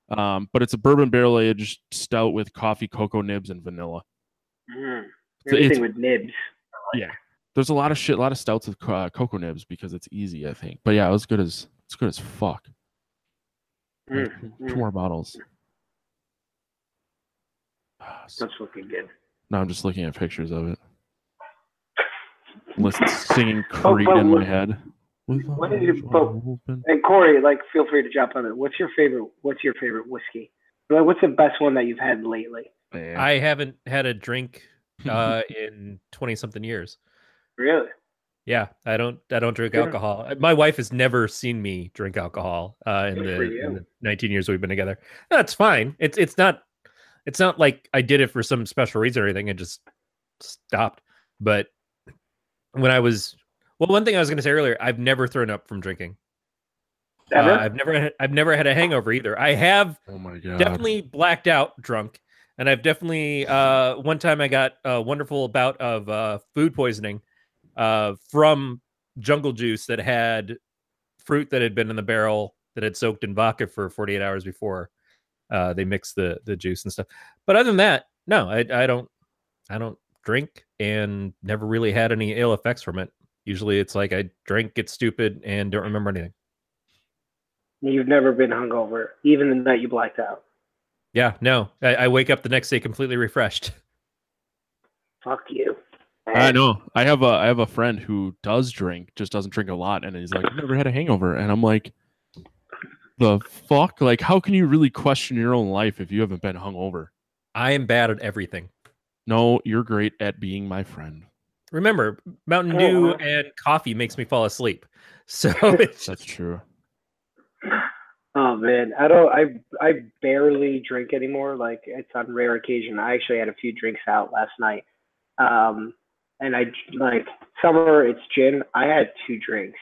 Um, but it's a bourbon barrel aged stout with coffee, cocoa nibs, and vanilla. Mm, so everything with nibs. Like yeah, that. There's a lot of shit, a lot of stouts with uh, cocoa nibs because it's easy, I think. But yeah, it was good as it's good as fuck. Mm, like, mm. Two more bottles. That's looking good. No, I'm just looking at pictures of it. Listen, singing Creed oh, in my head. What is your boat? And Corey, like, feel free to jump on it. What's your favorite? What's your favorite whiskey? Like, what's the best one that you've had lately? Man. I haven't had a drink uh, in twenty something years. Really? Yeah, I don't. I don't drink yeah. alcohol. My wife has never seen me drink alcohol uh, in, the, in the nineteen years we've been together. That's no, fine. It's it's not. It's not like I did it for some special reason or anything. I just stopped. But when I was. Well, one thing I was going to say earlier, I've never thrown up from drinking. Never? Uh, I've never, had, I've never had a hangover either. I have oh my God. definitely blacked out drunk, and I've definitely uh, one time I got a wonderful bout of uh, food poisoning uh, from jungle juice that had fruit that had been in the barrel that had soaked in vodka for forty-eight hours before uh, they mixed the the juice and stuff. But other than that, no, I, I don't I don't drink and never really had any ill effects from it. Usually it's like I drink, get stupid, and don't remember anything. You've never been hungover, even the night you blacked out. Yeah, no. I, I wake up the next day completely refreshed. Fuck you. I know. I have a I have a friend who does drink, just doesn't drink a lot, and he's like, I've never had a hangover. And I'm like, the fuck? Like, how can you really question your own life if you haven't been hungover? I am bad at everything. No, you're great at being my friend. Remember, Mountain Dew oh. and coffee makes me fall asleep. So it's... That's true. Oh man, I don't. I I barely drink anymore. Like, it's on rare occasion. I actually had a few drinks out last night. Um, and I like summer. It's gin. I had two drinks,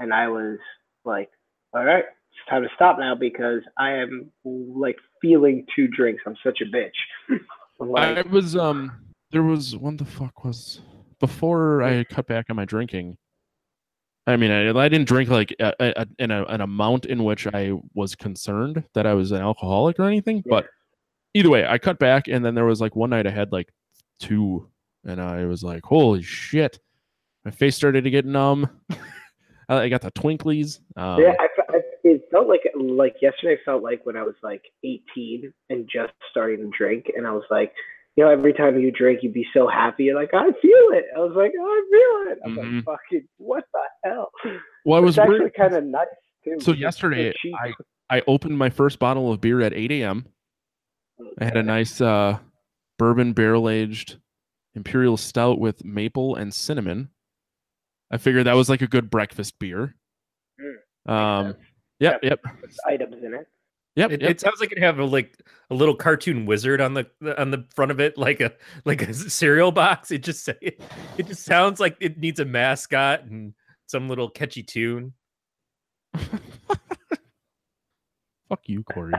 and I was like, all right, it's time to stop now because I am like feeling two drinks. I'm such a bitch. Like, I was um. There was when the fuck was before I cut back on my drinking. I mean, I, I didn't drink like a, a, in a, an amount in which I was concerned that I was an alcoholic or anything. Yeah. But either way, I cut back, and then there was like one night I had like two, and I was like, "Holy shit!" My face started to get numb. I got the Twinklies. Um, yeah, I, I, it felt like like yesterday felt like when I was like eighteen and just starting to drink, and I was like, you know, every time you drink, you'd be so happy. You're like, I feel it. I was like, oh, I feel it. I'm mm-hmm. like, fucking, what the hell? Well, I was actually kind of nuts too. So yesterday, I, I opened my first bottle of beer at eight a m I had a nice uh, bourbon barrel-aged imperial stout with maple and cinnamon. I figured that was like a good breakfast beer. Mm, um, yep, yep. Items in it. Yep, it, yep, it sounds like it have a, like a little cartoon wizard on the on the front of it, like a like a cereal box. It just it, it just sounds like it needs a mascot and some little catchy tune. Fuck you, Corey.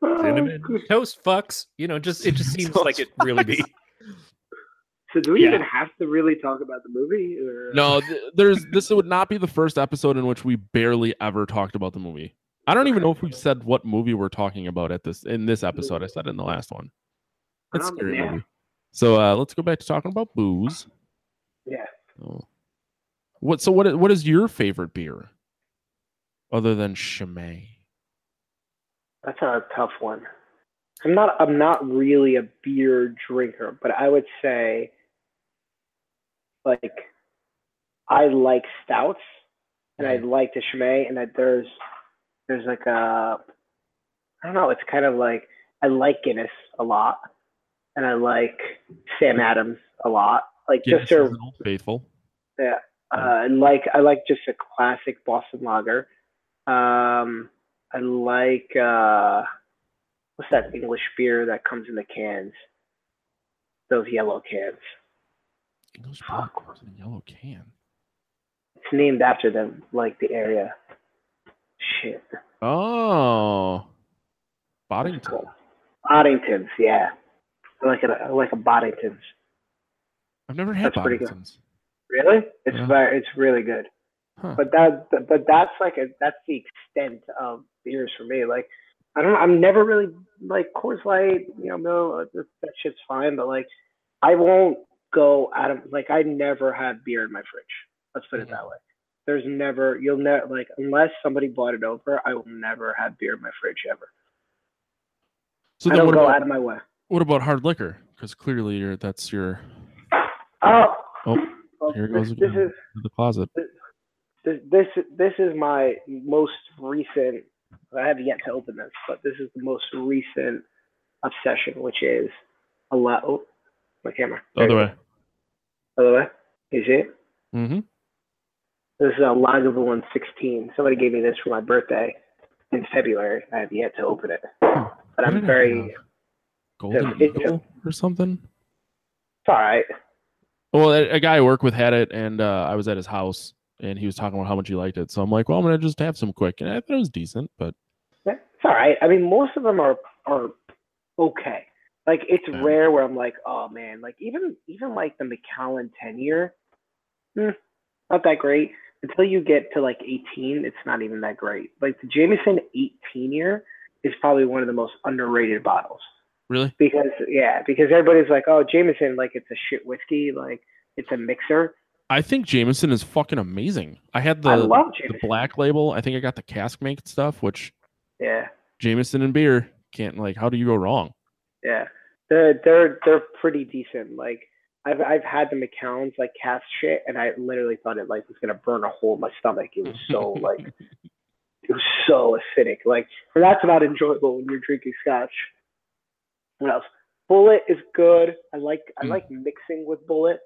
Cinnamon toast fucks. You know, just it just seems like it really be. So do we yeah. even have to really talk about the movie? Or? No, th there's this would not be the first episode in which we barely ever talked about the movie. I don't even know if we've said what movie we're talking about at this in this episode. I said it in the last one. It's um, a scary yeah. movie. So uh, let's go back to talking about booze. Yeah. Oh. What? So what? What is your favorite beer, other than Chimay? That's a tough one. I'm not. I'm not really a beer drinker, but I would say. Like, I like stouts, and I like the Chimay, and that there's, there's like a, I don't know, it's kind of like, I like Guinness a lot, and I like Sam Adams a lot. Like, Guinness just a faithful. Yeah, uh, and like I like just a classic Boston lager. Um, I like uh, what's that English beer that comes in the cans? Those yellow cans. English Park was in a yellow can. It's named after them, like the area. Shit. Oh. Boddington. Boddingtons, yeah. I like a, I like a Boddingtons. I've never had that's Boddingtons. Pretty good. Really? It's yeah. very, it's really good. Huh. But that but that's like a that's the extent of beers for me. Like I don't I'm never really like Coors Light, you know, no that shit's fine, but like I won't go out of like I never have beer in my fridge. Let's put it mm-hmm. that way. There's never you'll never like unless somebody bought it over. I will never have beer in my fridge ever. So I don't go about, out of my way. What about hard liquor? Because clearly you're that's your. Oh, oh well, here it goes again. This is the closet. This, this this is my most recent. I have yet to open this, but this is the most recent obsession, which is a lot. Oh, my camera. Other way. Other way. You see it? Mm-hmm. This is a Lagavulin sixteen. Somebody gave me this for my birthday in February. I have yet to open it. Oh, but I'm very... Golden so, Eagle it, or something? It's all right. Well, a, a guy I work with had it, and uh, I was at his house, and he was talking about how much he liked it. So I'm like, well, I'm going to just have some quick. And I thought it was decent, but... It's all right. I mean, most of them are, are okay. Like, it's yeah. rare where I'm like, oh, man. Like, even even like the Macallan ten-year, hmm, not that great. Until you get to, like, eighteen, it's not even that great. Like, the Jameson eighteen-year is probably one of the most underrated bottles. Really? Because yeah, because everybody's like, oh, Jameson, like it's a shit whiskey, like it's a mixer. I think Jameson is fucking amazing. I had the, I the black label. I think I got the cask make stuff, which yeah, Jameson and beer can't like. How do you go wrong? Yeah, they're they're they're pretty decent. Like I've I've had the Macallan's like cask shit, and I literally thought it like was gonna burn a hole in my stomach. It was so like it was so acidic. Like and that's not enjoyable when you're drinking scotch. What else? Bullet is good. I like I mm. like mixing with bullet.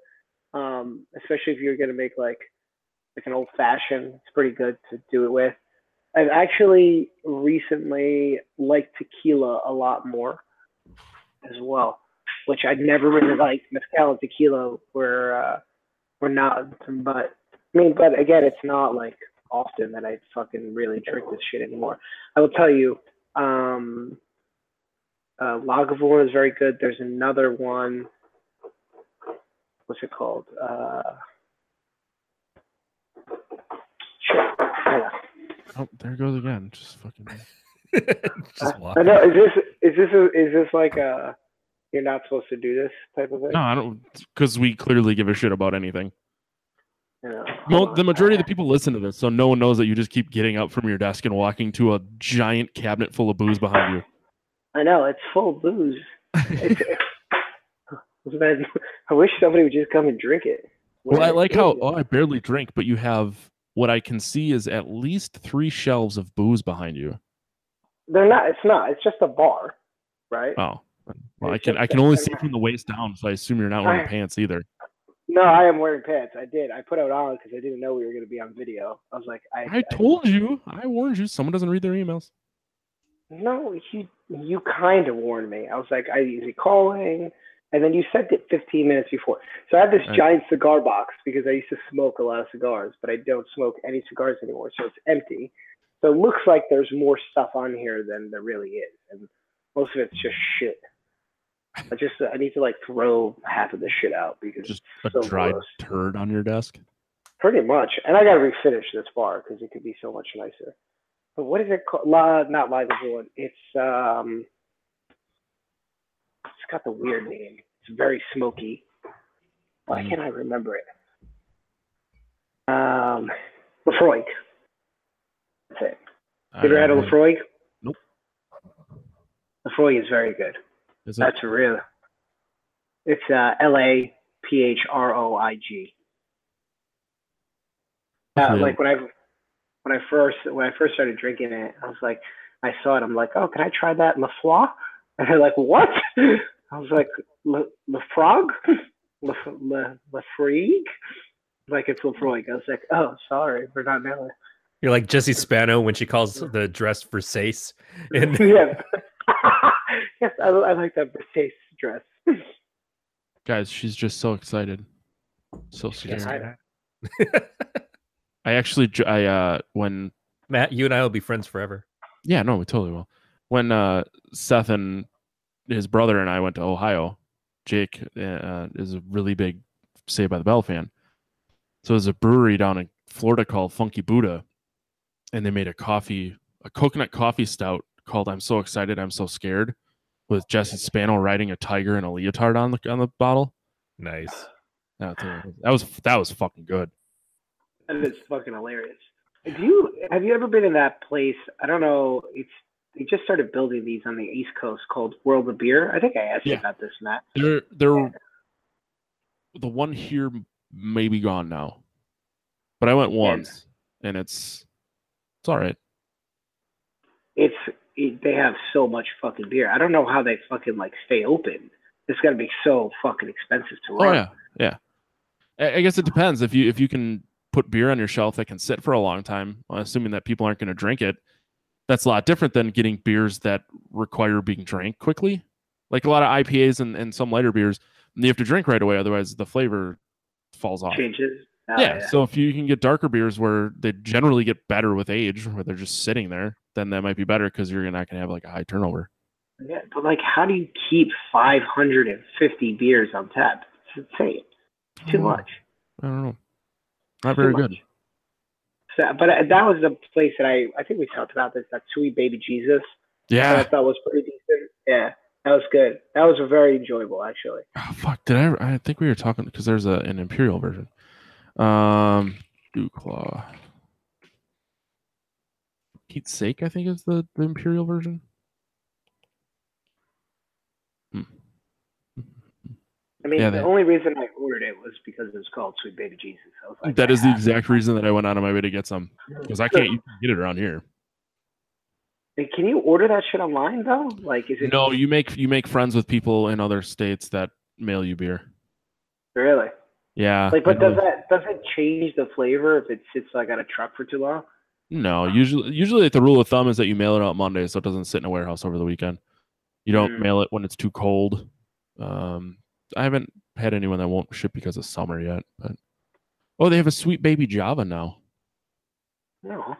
Um, especially if you're gonna make like like an old fashioned, it's pretty good to do it with. I've actually recently liked tequila a lot more as well, which I'd never really liked. Mezcal and tequila were uh, were not, but I mean, but again, it's not like often that I fucking really drink this shit anymore. I will tell you, um, uh, Lagavulin is very good. There's another one. What's it called? Uh, sure. Yeah. Oh, there goes again. Just fucking. Just uh, I know. Is this is this a, is this like a you're not supposed to do this type of thing? No, I don't. Because we clearly give a shit about anything. Yeah. Well, the majority of the people listen to this, so no one knows that you just keep getting up from your desk and walking to a giant cabinet full of booze behind you. I know it's full of booze. It's, Man, I wish somebody would just come and drink it. What well, I like how oh, I barely drink, but you have what I can see is at least three shelves of booze behind you. They're not. It's not. It's just a bar, right? Oh, well, it's I can. I can only see not. From the waist down, so I assume you're not wearing I, pants either. No, I am wearing pants. I did. I put out on because I didn't know we were going to be on video. I was like, I. I told I, you. I warned you. Someone doesn't read their emails. No, you. You kind of warned me. I was like, I is he calling? And then you sent it fifteen minutes before. So I have this giant cigar box because I used to smoke a lot of cigars, but I don't smoke any cigars anymore. So it's empty. So it looks like there's more stuff on here than there really is. And most of it's just shit. I just, I need to like throw half of this shit out because just it's a so dry gross. Turd on your desk. Pretty much. And I got to refinish this bar because it could be so much nicer. But what is it called? La, not Lagavulin. It's, um, it's got the weird name. It's very smoky. Why can't I remember it? Um, Lefroy. That's it. You ever had a Lefroy? Nope. Lefroy is very good. Is that- That's real. It's uh, L A P H R O I G. Uh, really? Like when I when I first when I first started drinking it, I was like, I saw it. I'm like, oh, can I try that Lefroy? And they're like, what? I was like, Le, Le Frog? Le, Le, Le Freak? Like, it's Lefroy. I was like, oh, sorry, we're not mailing. You're like Jesse Spano when she calls the dress Versace. And- yes. Yes, I, I like that Versace dress. Guys, she's just so excited. So scared. I, I actually, I uh, when... Matt, you and I will be friends forever. Yeah, no, we totally will. When uh, Seth and his brother and I went to Ohio, Jake uh, is a really big Saved by the Bell fan. So there's a brewery down in Florida called Funky Buddha, and they made a coffee, a coconut coffee stout called "I'm So Excited, I'm So Scared," with Jesse Spano riding a tiger and a leotard on the on the bottle. Nice. That was that was, that was fucking good. That is fucking hilarious. Do you have you ever been in that place? I don't know. It's They just started building these on the East Coast called World of Beer. I think I asked yeah. you about this, Matt. They're, they're yeah. The one here may be gone now, but I went once, yeah. and it's it's all right. It's it, they have so much fucking beer. I don't know how they fucking like stay open. It's got to be so fucking expensive to run. Oh yeah, yeah. I, I guess it depends if you if you can put beer on your shelf that can sit for a long time, assuming that people aren't going to drink it. That's a lot different than getting beers that require being drank quickly. Like a lot of I P As and, and some lighter beers, you have to drink right away. Otherwise, the flavor falls off. Changes. Oh, yeah, yeah. So if you can get darker beers where they generally get better with age, where they're just sitting there, then that might be better because you're not going to have like a high turnover. Yeah, but like how do you keep five hundred fifty beers on tap? It's insane. Too much. I don't know. Not very good. So, but that was the place that I, I think we talked about this, that Sweet Baby Jesus. Yeah. That I thought was pretty decent. Yeah. That was good. That was very enjoyable, actually. Oh, fuck. Did I? I think we were talking because there's a, an Imperial version. Um, Dew Claw. Pete's Sake, I think, is the, the Imperial version. Hmm. I mean, yeah, the that, only reason I ordered it was because it was called Sweet Baby Jesus. I was like, that is the exact reason that I went out of my way to get some because I can't get it around here. Can you order that shit online though? Like, is it? No, you make you make friends with people in other states that mail you beer. Really? Yeah. Like, but does that does it change the flavor if it sits like on a truck for too long? No, usually usually the rule of thumb is that you mail it out Monday, so it doesn't sit in a warehouse over the weekend. You don't mm. mail it when it's too cold. Um, I haven't had anyone that won't ship because it's summer yet. But oh, they have a Sweet Baby Java now. No.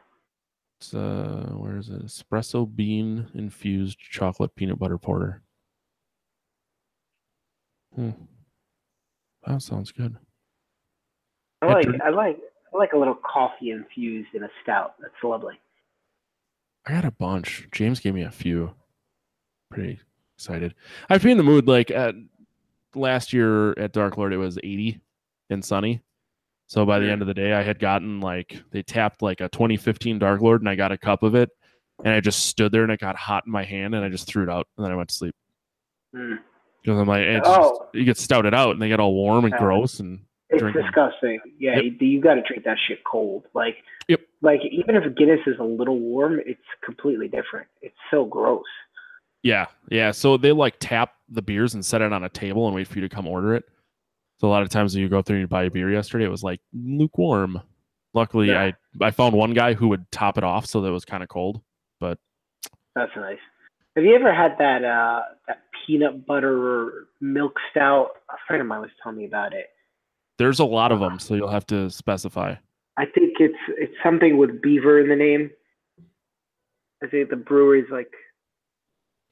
It's uh, where is it? Espresso bean infused chocolate peanut butter porter. Hmm. That sounds good. I like, I like, I like a little coffee infused in a stout. That's lovely. I got a bunch. James gave me a few. Pretty excited. I've been in the mood. Like at last year at Dark Lord, it was eighty and sunny. So by the end of the day, I had gotten like, they tapped like a twenty fifteen Dark Lord and I got a cup of it and I just stood there and it got hot in my hand and I just threw it out and then I went to sleep. Mm. Because I'm like, it's oh. just, you get stouted out and they get all warm and yeah. gross and it's drinking. Disgusting. Yeah, yep. you, you got to drink that shit cold. Like, yep. like even if Guinness is a little warm, it's completely different. It's so gross. Yeah, yeah. So they like tap the beers and set it on a table and wait for you to come order it. So a lot of times when you go through and you buy a beer yesterday, it was like lukewarm. Luckily, yeah. I, I found one guy who would top it off so that it was kind of cold. But that's nice. Have you ever had that uh, that peanut butter milk stout? A friend of mine was telling me about it. There's a lot of them, so you'll have to specify. I think it's it's something with beaver in the name. I think the brewery's like...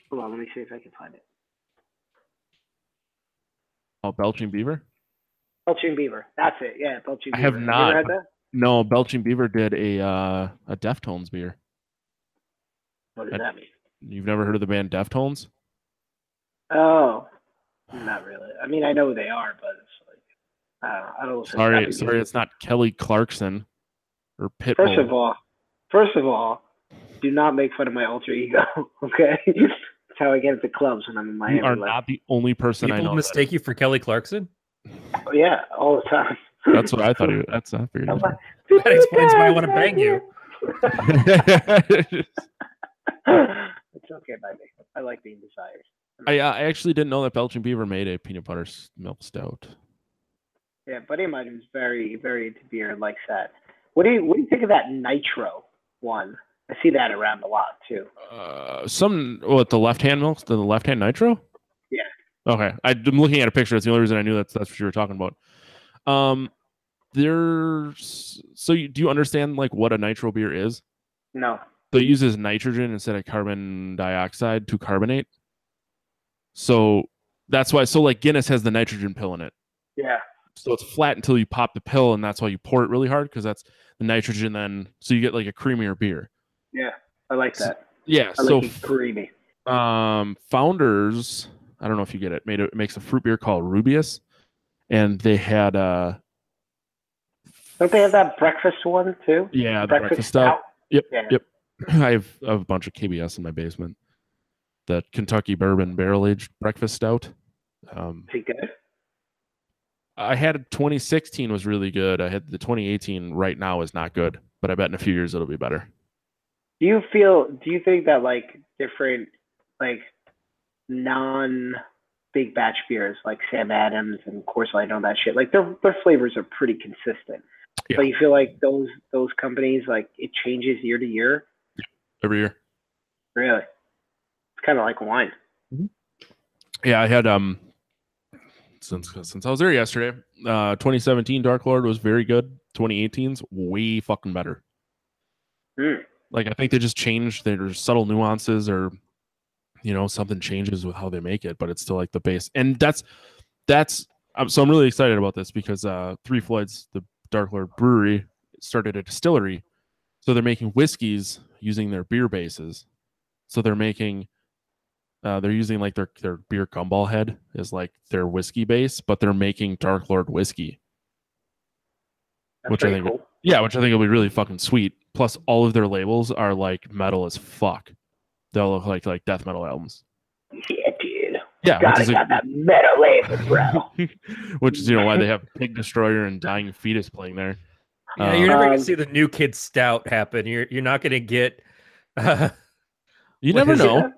Hold on, let me see if I can find it. Oh, Belching Beaver? Belching Beaver. That's it. Yeah, Belching Beaver. I have not. You ever had that? No, Belching Beaver did a uh, a Deftones beer. What does I, that mean? You've never heard of the band Deftones? Oh, not really. I mean, I know who they are, but it's like, I don't know. I don't listen sorry, to sorry, it's not Kelly Clarkson or Pitbull. First of all, first of all, do not make fun of my alter ego, okay? That's how I get at the clubs when I'm in Miami. You are not the only person I know. People mistake you for Kelly Clarkson? Oh, yeah, all the time. That's what I thought. He, that's not weird. Like, that explains why I want to bang you. It's okay by me. I like being desired. I, I actually didn't know that Belching Beaver made a peanut butter milk stout. Yeah, buddy of mine who's very, very into beer and likes that. What do you What do you think of that nitro one? I see that around a lot too. Uh, some what the left hand milk, the left hand nitro. Yeah. Okay, I'm looking at a picture. That's the only reason I knew that's that's what you were talking about. Um, there's so you, do you understand like what a nitro beer is? No. So it uses nitrogen instead of carbon dioxide to carbonate. So that's why. So like Guinness has the nitrogen pill in it. Yeah. So it's flat until you pop the pill, and that's why you pour it really hard because that's the nitrogen. Then so you get like a creamier beer. Yeah, I like that. Yeah, I so like creamy. Um, Founders, I don't know if you get it. Made a, it makes a fruit beer called Rubius, and they had uh don't they have that breakfast one too? Yeah, the breakfast, breakfast stuff. Yep, yeah. yep. I have, I have a bunch of K B S in my basement. The Kentucky Bourbon Barrel Aged Breakfast Stout. Um, Is it good? I had twenty sixteen was really good. I had the twenty eighteen right now is not good, but I bet in a few years it'll be better. Do you feel, do you think that like different, like non big batch beers like Sam Adams and Coors Light and all that shit, like their, their flavors are pretty consistent. Yeah. So you feel like those, those companies, like it changes year to year? Every year. Really? It's kind of like wine. Mm-hmm. Yeah. I had, um, since, since I was there yesterday, uh, twenty seventeen Dark Lord was very good. twenty eighteen's way fucking better. Mm. Like, I think they just change their subtle nuances or, you know, something changes with how they make it, but it's still like the base. And that's, that's, um, so I'm really excited about this because uh, Three Floyds, the Dark Lord Brewery, started a distillery. So they're making whiskeys using their beer bases. So they're making Uh, they're using like their, their beer gumball head is like their whiskey base, but they're making Dark Lord whiskey. That's which I think, cool. yeah, which I think will be really fucking sweet. Plus, all of their labels are like metal as fuck. They'll look like like death metal albums. Yeah, dude. Yeah, God, which is got a, that metal label, bro. Which is you know why they have Pig Destroyer and Dying Fetus playing there. Yeah, um, you're never gonna see the New Kid Stout happen. You're you're not gonna get. Uh, you never know.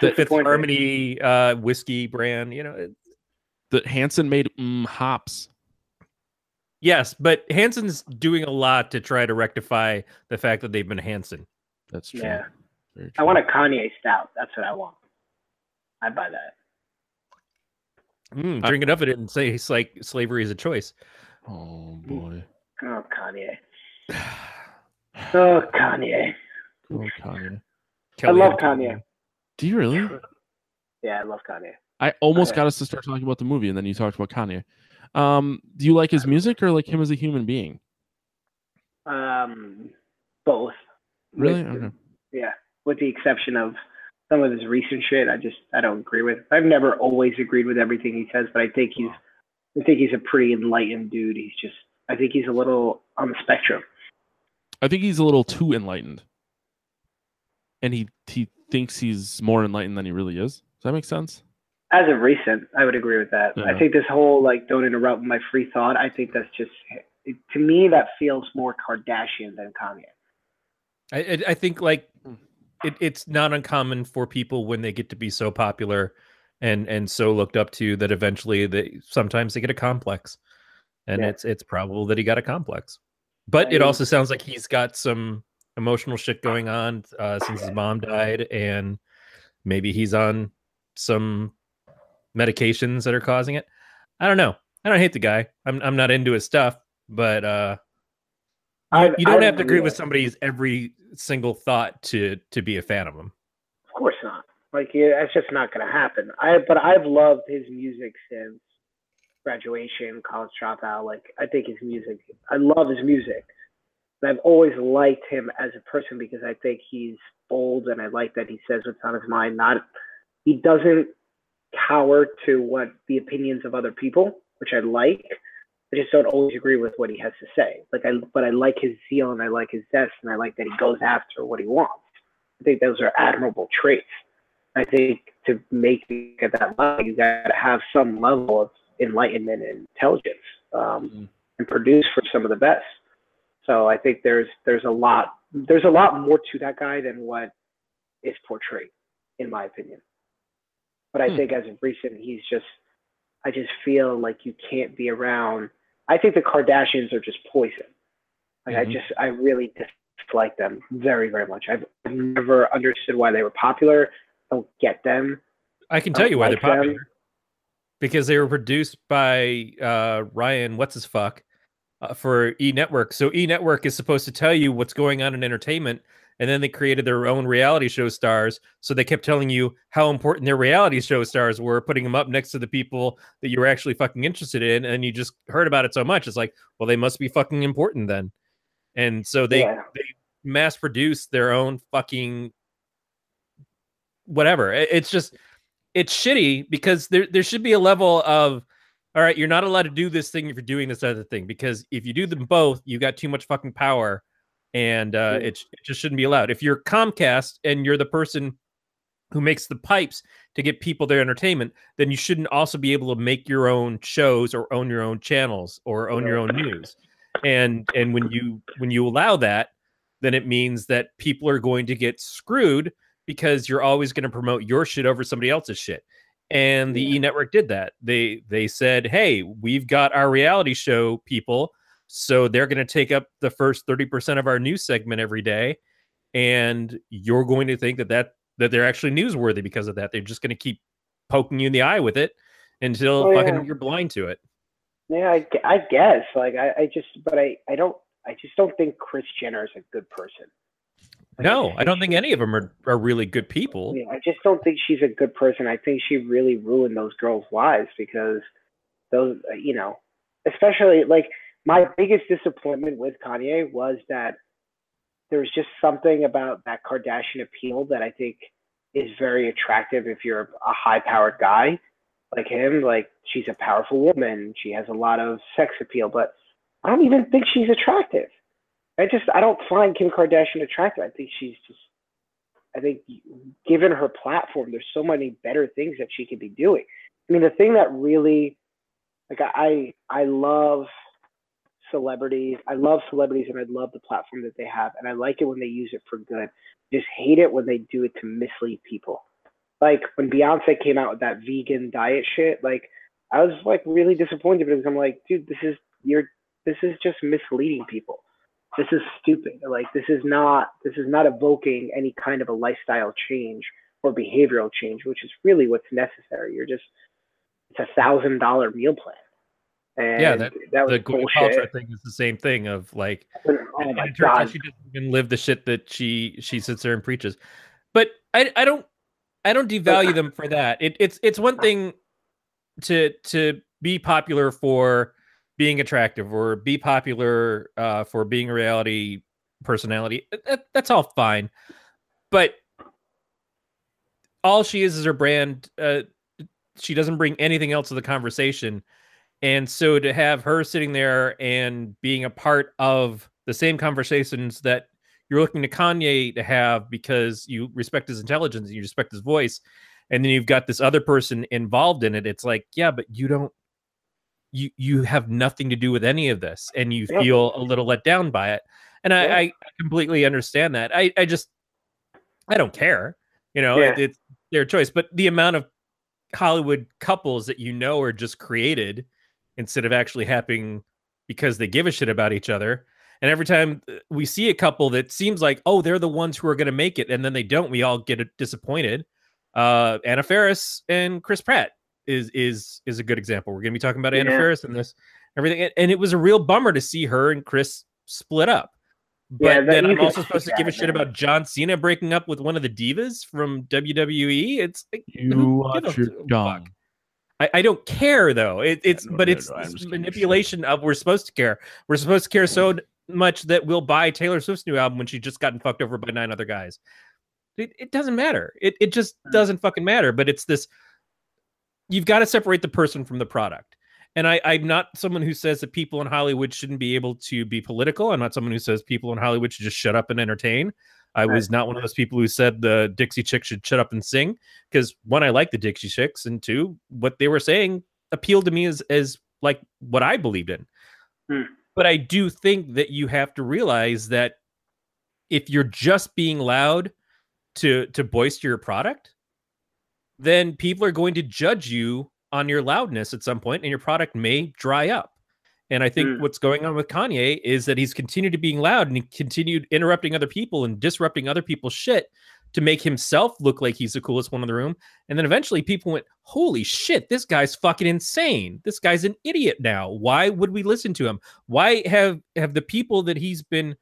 The Fifth Harmony uh, whiskey brand, you know, it, that Hansen made mm, hops. Yes, but Hansen's doing a lot to try to rectify the fact that they've been Hansen. That's true. Yeah. Very true. I want a Kanye stout. That's what I want. I'd buy that. Mm, drink it up at it and say it's like slavery is a choice. Oh, boy. Oh, Kanye. Oh, Kanye. Oh, Kanye. I love Kanye. Do you really? Yeah, I love Kanye. I almost Kanye. got us to start talking about the movie, and then you talked about Kanye. Um, do you like his music or like him as a human being? Um, both. Really? With, okay. Yeah, with the exception of some of his recent shit, I just I don't agree with. I've never always agreed with everything he says, but I think he's I think he's a pretty enlightened dude. He's just I think he's a little on the spectrum. I think he's a little too enlightened, and he he thinks he's more enlightened than he really is. Does that make sense? As of recent, I would agree with that. Yeah. I think this whole, like, don't interrupt my free thought, I think that's just, it, to me, that feels more Kardashian than Kanye. I, I think, like, it, it's not uncommon for people when they get to be so popular and, and so looked up to that eventually they sometimes they get a complex. And yeah. it's, it's probable that he got a complex. But I mean, it also sounds like he's got some emotional shit going on uh, since his mom died, and maybe he's on some medications that are causing it. I don't know. I don't hate the guy. I'm I'm not into his stuff, but uh, I'd, you don't I'd have to agree with somebody's every single thought to to be a fan of him. Of course not. Like yeah, that's just not going to happen. I but I've loved his music since Graduation, College Dropout. Like I think his music. I love his music. And I've always liked him as a person because I think he's bold, and I like that he says what's on his mind. Not he doesn't cower to what the opinions of other people, which I like. I just don't always agree with what he has to say. Like I, but I like his zeal and I like his zest, and I like that he goes after what he wants. I think those are admirable traits. I think to make it at that level, you gotta have some level of enlightenment and intelligence, um, mm-hmm. and produce for some of the best. So I think there's there's a lot there's a lot more to that guy than what is portrayed, in my opinion. But I hmm. think as of recent, he's just I just feel like you can't be around. I think the Kardashians are just poison. Like mm-hmm. I just I really dislike them very very much. I've never understood why they were popular. Don't get them. I can tell Don't you why like they're popular. Them. Because they were produced by uh, Ryan. What's his fuck? Uh, for E! Network. So E! Network is supposed to tell you what's going on in entertainment, and then they created their own reality show stars, so they kept telling you how important their reality show stars were, putting them up next to the people that you were actually fucking interested in, and you just heard about it so much, it's like, well, they must be fucking important then. And so they, yeah. they mass produced their own fucking whatever. It's just, it's shitty, because there there should be a level of, all right, you're not allowed to do this thing if you're doing this other thing, because if you do them both, you got too much fucking power, and uh, it, it just shouldn't be allowed. If you're Comcast and you're the person who makes the pipes to get people their entertainment, then you shouldn't also be able to make your own shows or own your own channels or own your own news. And and when you when you allow that, then it means that people are going to get screwed, because you're always going to promote your shit over somebody else's shit. And the yeah. E! Network did that. They they said, hey, we've got our reality show people, so they're going to take up the first thirty percent of our news segment every day, and you're going to think that that, that they're actually newsworthy because of that. They're just going to keep poking you in the eye with it until oh, fucking yeah. you're blind to it. Yeah, I, I guess. Like I, I just, but I, I don't, I just don't think Kris Jenner is a good person. No, I don't think any of them are, are really good people. Yeah, I just don't think she's a good person. I think she really ruined those girls' lives, because those, you know, especially like my biggest disappointment with Kanye was that there was just something about that Kardashian appeal that I think is very attractive if you're a high-powered guy like him. Like, she's a powerful woman. She has a lot of sex appeal, but I don't even think she's attractive. I just, I don't find Kim Kardashian attractive. I think she's just, I think given her platform, there's so many better things that she could be doing. I mean, the thing that really, like, I, I love celebrities. I love celebrities and I love the platform that they have. And I like it when they use it for good. I just hate it when they do it to mislead people. Like when Beyonce came out with that vegan diet shit, like I was like really disappointed because I'm like, dude, this is you're this is just misleading people. This is stupid. Like this is not this is not evoking any kind of a lifestyle change or behavioral change, which is really what's necessary. You're just it's a thousand dollar meal plan. And yeah, that, that was the Gwyneth thing is the same thing of like, oh and, and it turns out she doesn't even live the shit that she she sits there and preaches. But I I don't I don't devalue them for that. It, it's it's one thing to to be popular for being attractive or be popular uh, for being a reality personality. That, that's all fine, but all she is is her brand. Uh, she doesn't bring anything else to the conversation. And so to have her sitting there and being a part of the same conversations that you're looking to Kanye to have because you respect his intelligence and you respect his voice, and then you've got this other person involved in it, it's like, yeah, but you don't, you you have nothing to do with any of this, and you yeah. feel a little let down by it. And yeah. I, I completely understand that. I, I just, I don't care. You know, yeah. it, it's their choice. But the amount of Hollywood couples that you know are just created instead of actually happening because they give a shit about each other. And every time we see a couple that seems like, oh, they're the ones who are going to make it, and then they don't, we all get disappointed. Uh, Anna Faris and Chris Pratt is is is a good example. We're going to be talking about yeah. Anna Faris and this everything, and it was a real bummer to see her and Chris split up. But yeah, then I'm also supposed that, to give a man. shit about John Cena breaking up with one of the divas from W W E. It's like, you watch your dog. I, I don't care though. It, it's yeah, no, but no, it's no, this manipulation of we're supposed to care. We're supposed to care so much that we'll buy Taylor Swift's new album when she just gotten fucked over by nine other guys. It, it doesn't matter. It it just doesn't fucking matter. But it's this. You've got to separate the person from the product. And I, I'm not someone who says that people in Hollywood shouldn't be able to be political. I'm not someone who says people in Hollywood should just shut up and entertain. I was not one of those people who said the Dixie Chicks should shut up and sing, because one, I like the Dixie Chicks, and two, what they were saying appealed to me as, as like what I believed in. Hmm. But I do think that you have to realize that if you're just being loud to, to boister your product, then people are going to judge you on your loudness at some point, and your product may dry up. And I think mm. what's going on with Kanye is that he's continued to being loud and he continued interrupting other people and disrupting other people's shit to make himself look like he's the coolest one in the room. And then eventually people went, holy shit, this guy's fucking insane. This guy's an idiot now. Why would we listen to him? Why have, have the people that he's been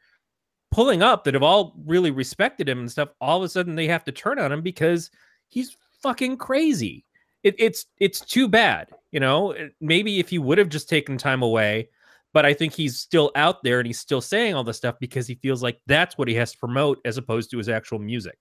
pulling up that have all really respected him and stuff, all of a sudden they have to turn on him because he's fucking crazy. It, it's it's too bad, you know. Maybe if he would have just taken time away, but I think he's still out there and he's still saying all this stuff because he feels like that's what he has to promote as opposed to his actual music.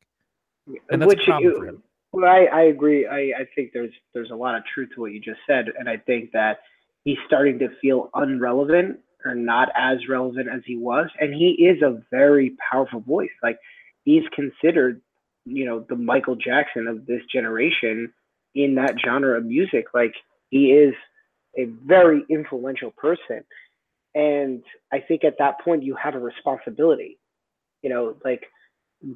And that's Which a problem you, for him. Well, I, I agree. I, I think there's there's a lot of truth to what you just said, and I think that he's starting to feel irrelevant or not as relevant as he was, and he is a very powerful voice. Like he's considered, you know, the Michael Jackson of this generation. In that genre of music, like he is a very influential person, and I think at that point you have a responsibility, you know, like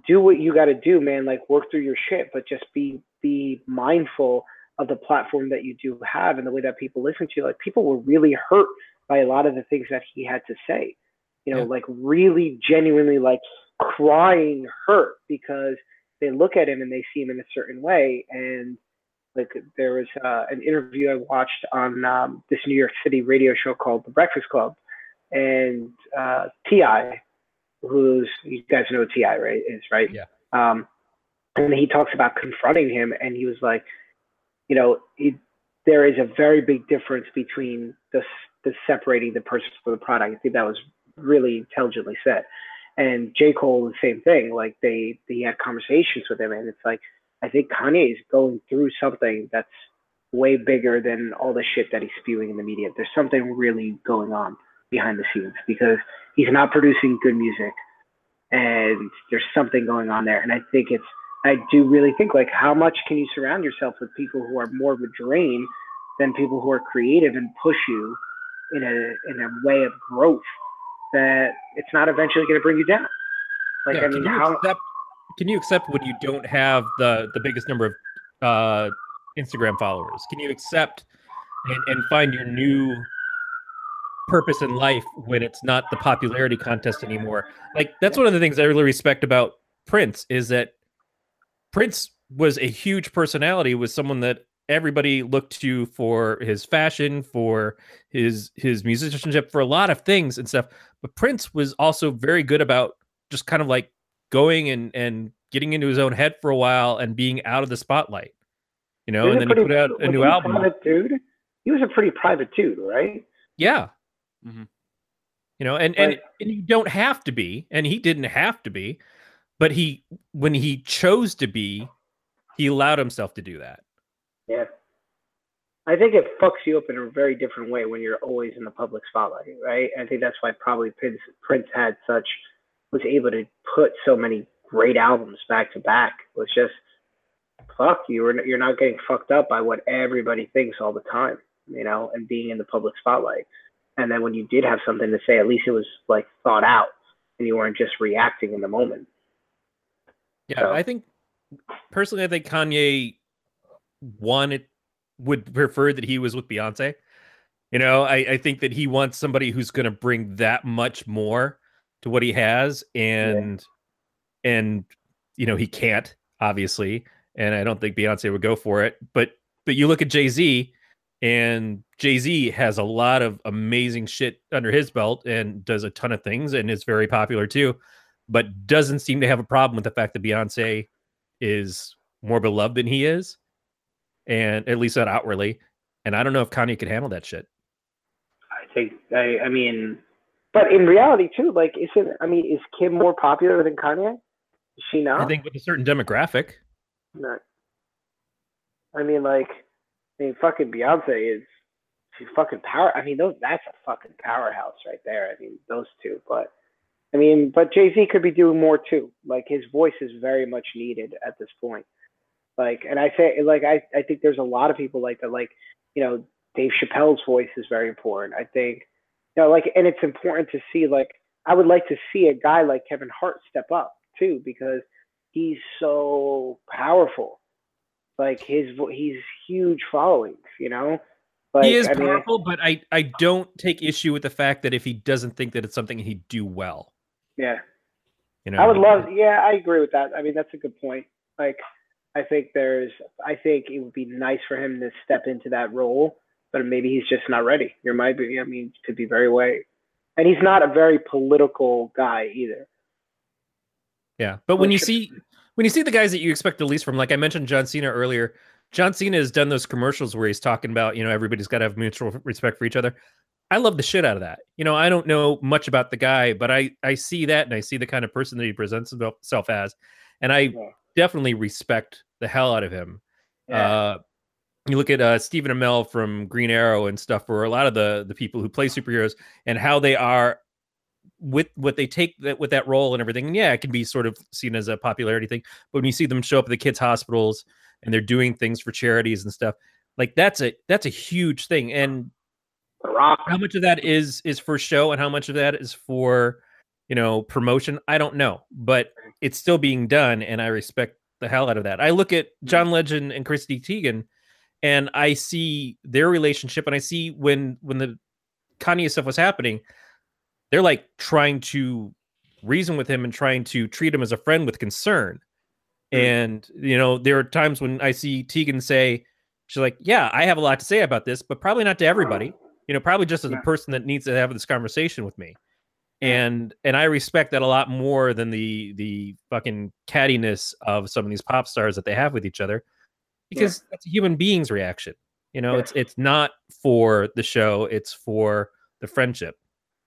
do what you got to do, man. Like work through your shit, but just be be mindful of the platform that you do have and the way that people listen to you. Like people were really hurt by a lot of the things that he had to say, you know, yeah. like really genuinely like crying hurt because they look at him and they see him in a certain way. And like there was uh, an interview I watched on um, this New York City radio show called The Breakfast Club, and uh, T I, who's you guys know who T I right is right, yeah. Um, and he talks about confronting him, and he was like, you know, it, there is a very big difference between the the separating the person from the product. I think that was really intelligently said. And J. Cole, the same thing. Like they they had conversations with him, and it's like. I think Kanye is going through something that's way bigger than all the shit that he's spewing in the media. There's something really going on behind the scenes because he's not producing good music and there's something going on there. And I think it's, I do really think, like, how much can you surround yourself with people who are more of a drain than people who are creative and push you in a, in a way of growth that it's not eventually going to bring you down. Like, yeah, I mean, can you, how, accept, can you accept when you don't have the, the biggest number of uh, Instagram followers? Can you accept and, and find your new purpose in life when it's not the popularity contest anymore? Like, that's one of the things I really respect about Prince, is that Prince was a huge personality, was someone that everybody looked to for his fashion, for his his musicianship, for a lot of things and stuff. But Prince was also very good about just kind of like going and, and getting into his own head for a while and being out of the spotlight, you know, and then pretty, he put out a new album. Dude, he was a pretty private dude, right? Yeah. Mm-hmm. You know, and, and, and you don't have to be, and he didn't have to be, but he, when he chose to be, he allowed himself to do that. Yeah. I think it fucks you up in a very different way when you're always in the public spotlight, right? I think that's why probably Prince, Prince had such, was able to put so many great albums back to back. It was just, fuck, you were, you're not getting fucked up by what everybody thinks all the time, you know, and being in the public spotlight. And then when you did have something to say, at least it was like thought out and you weren't just reacting in the moment. Yeah, so. I think personally, I think Kanye wanted, would prefer that he was with Beyonce. You know, I, I think that he wants somebody who's going to bring that much more to what he has. And, yeah. and, you know, he can't, obviously. And I don't think Beyonce would go for it. But, but you look at Jay-Z, and Jay-Z has a lot of amazing shit under his belt and does a ton of things and is very popular too, but doesn't seem to have a problem with the fact that Beyonce is more beloved than he is, and at least not outwardly. And I don't know if Kanye could handle that shit. I think, I, I mean, but in reality too, like, isn't, I mean, is Kim more popular than Kanye? Is she not? I think with a certain demographic. No. I mean, like, I mean, fucking Beyonce is, she's fucking power. I mean, those, that's a fucking powerhouse right there. I mean, those two. But I mean, but Jay-Z could be doing more too. Like, his voice is very much needed at this point. Like, and I say, like, I, I think there's a lot of people like that. Like, you know, Dave Chappelle's voice is very important. I think, you know, like, and it's important to see, like, I would like to see a guy like Kevin Hart step up too, because he's so powerful. Like, his, he's huge followings, you know? Like, he is I powerful, mean, but I, I don't take issue with the fact that if he doesn't think that it's something he'd do well. Yeah. You know, I would love, yeah, I agree with that. I mean, that's a good point. Like, I think there's, I think it would be nice for him to step into that role, but maybe he's just not ready. There might be, I mean, could be very way. And he's not a very political guy either. Yeah, but when you see... When you see the guys that you expect the least from, like I mentioned John Cena earlier, John Cena has done those commercials where he's talking about, you know, everybody's got to have mutual respect for each other. I love the shit out of that. You know, I don't know much about the guy, but I, I see that, and I see the kind of person that he presents himself as. And I yeah. definitely respect the hell out of him. Yeah. Uh, you look at uh, Stephen Amell from Green Arrow and stuff, where a lot of the, the people who play superheroes and how they are with what they take that with that role and everything. And yeah, it can be sort of seen as a popularity thing, but when you see them show up at the kids' hospitals and they're doing things for charities and stuff, like that's a, that's a huge thing. And The Rock, how much of that is, is for show and how much of that is for, you know, promotion, I don't know, but it's still being done. And I respect the hell out of that. I look at John Legend and Chrissy Teigen and I see their relationship. And I see when, when the Kanye stuff was happening, they're like trying to reason with him and trying to treat him as a friend with concern. Mm-hmm. And, you know, there are times when I see Teigen say, she's like, yeah, I have a lot to say about this, but probably not to everybody, you know, probably just as a person that needs to have this conversation with me. And, and I respect that a lot more than the, the fucking cattiness of some of these pop stars that they have with each other, because yeah. that's a human being's reaction. You know, yeah. it's, it's not for the show. It's for the friendship.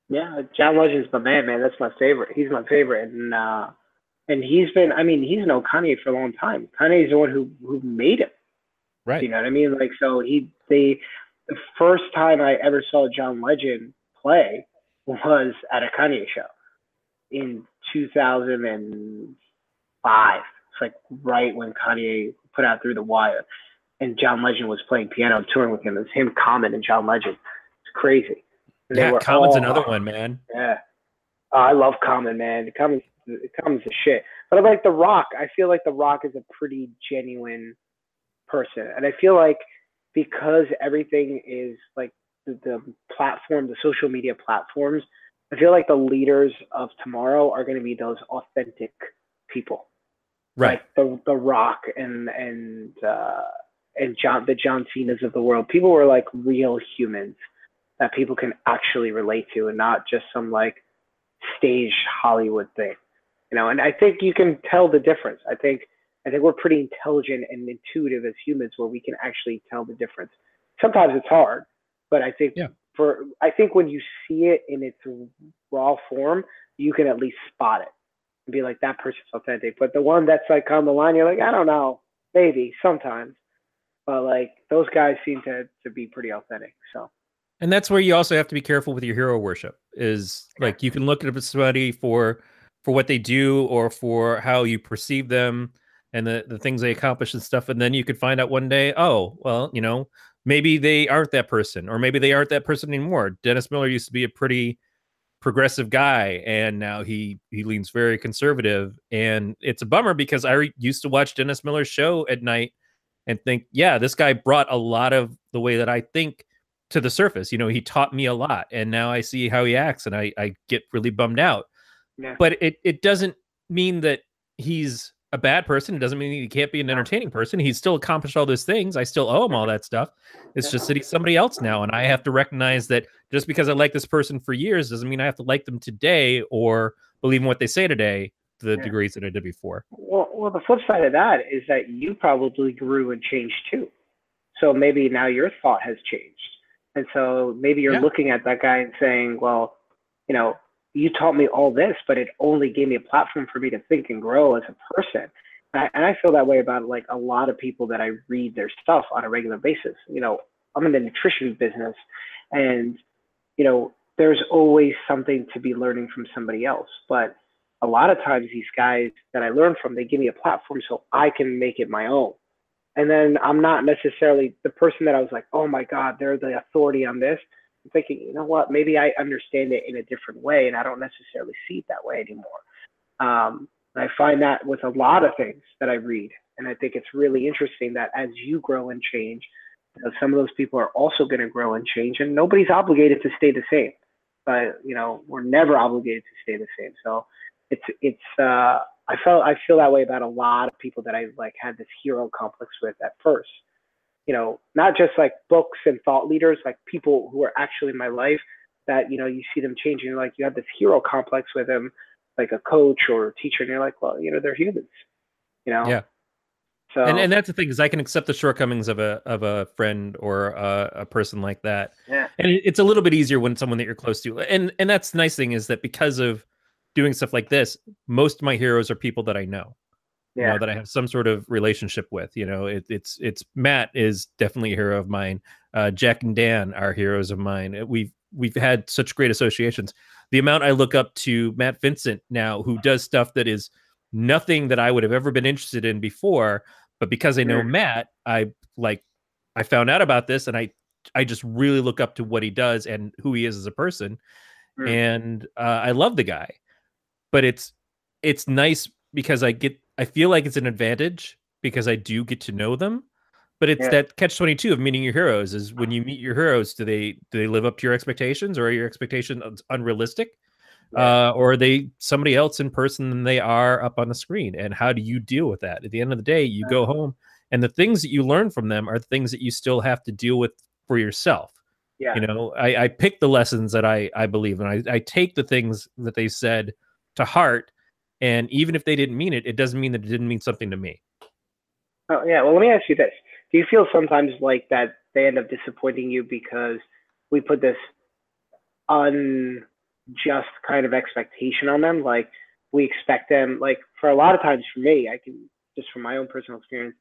Yeah, John Legend's my man, man. That's my favorite. He's my favorite, and uh, And he's been, I mean, he's known Kanye for a long time. Kanye's the one who, who made him. Right. You know what I mean? Like, so he, they, the first time I ever saw John Legend play was at a Kanye show in two thousand five. It's like right when Kanye put out Through the Wire, and John Legend was playing piano and touring with him. It was him, Common, and John Legend. It's crazy. And yeah, Common's all, another one, man. Yeah. Uh, I love Common, man. Common, Common's a shit. But I like The Rock. I feel like The Rock is a pretty genuine person. And I feel like because everything is like the, the platform, the social media platforms, I feel like the leaders of tomorrow are going to be those authentic people. Right. Like the the Rock and and uh, and John the John Cenas of the world. People were like real humans that people can actually relate to, and not just some like staged Hollywood thing, you know. And I think you can tell the difference. I think I think we're pretty intelligent and intuitive as humans, where we can actually tell the difference. Sometimes it's hard, but I think yeah. for I think when you see it in its raw form, you can at least spot it. And be like, that person's authentic. But the one that's like on the line, you're like, I don't know, maybe sometimes, but like those guys seem to to be pretty authentic. So, and that's where you also have to be careful with your hero worship. Is yeah. like you can look at somebody for for what they do or for how you perceive them and the the things they accomplish and stuff, and then you could find out one day, oh, well, you know, maybe they aren't that person, or maybe they aren't that person anymore. Dennis Miller used to be a pretty progressive guy, and now he he leans very conservative, and it's a bummer because I re- used to watch Dennis Miller's show at night and think, yeah, this guy brought a lot of the way that I think to the surface. You know, he taught me a lot, and now I see how he acts, and I I get really bummed out. Yeah. But it it doesn't mean that he's a bad person. It doesn't mean he can't be an entertaining person. He's still accomplished all those things. I still owe him all that stuff. It's just that he's somebody else now, and I have to recognize that. Just because I like this person for years doesn't mean I have to like them today or believe in what they say today to the yeah. degrees that I did before. Well, well, the flip side of that is that you probably grew and changed too. So maybe now your thought has changed. And so maybe you're yeah. looking at that guy and saying, well, you know, you taught me all this, but it only gave me a platform for me to think and grow as a person. And I, and I feel that way about like a lot of people that I read their stuff on a regular basis. You know, I'm in the nutrition business, and you know, there's always something to be learning from somebody else. But a lot of times these guys that I learn from, they give me a platform so I can make it my own. And then I'm not necessarily the person that I was like, oh my God, they're the authority on this. I'm thinking, you know what, maybe I understand it in a different way, and I don't necessarily see it that way anymore. Um, and I find that with a lot of things that I read. And I think it's really interesting that as you grow and change, some of those people are also going to grow and change, and nobody's obligated to stay the same. But you know, we're never obligated to stay the same. So it's it's uh, I felt I feel that way about a lot of people that I like had this hero complex with at first. You know, not just like books and thought leaders, like people who are actually in my life that you know you see them changing. Like you have this hero complex with them, like a coach or a teacher, and you're like, well, you know, they're humans. You know. Yeah. So, and, and that's the thing is I can accept the shortcomings of a of a friend or a, a person like that. Yeah. And it's a little bit easier when someone that you're close to. And and that's the nice thing is that because of doing stuff like this, most of my heroes are people that I know, yeah. you know, that I have some sort of relationship with. You know, it, it's it's Matt is definitely a hero of mine. Uh, Jack and Dan are heroes of mine. We've we've had such great associations. The amount I look up to Matt Vincent now, who does stuff that is nothing that I would have ever been interested in before. But because I know sure. Matt, I like, I found out about this, and I, I just really look up to what he does and who he is as a person, sure. and uh, I love the guy. But it's, it's nice because I get, I feel like it's an advantage because I do get to know them. But it's yeah. that catch twenty-two of meeting your heroes is when you meet your heroes, do they do they live up to your expectations, or are your expectations unrealistic, yeah. uh, or are they somebody else in person than they are up on the screen? And how do you deal with that? At the end of the day, you go home, and the things that you learn from them are the things that you still have to deal with for yourself. Yeah. You know, I, I pick the lessons that I, I believe in. I, I take the things that they said to heart. And even if they didn't mean it, it doesn't mean that it didn't mean something to me. Oh, yeah. Well, let me ask you this. Do you feel sometimes like that they end up disappointing you because we put this unjust kind of expectation on them? Like, we expect them, like for a lot of times for me, I can just from my own personal experience,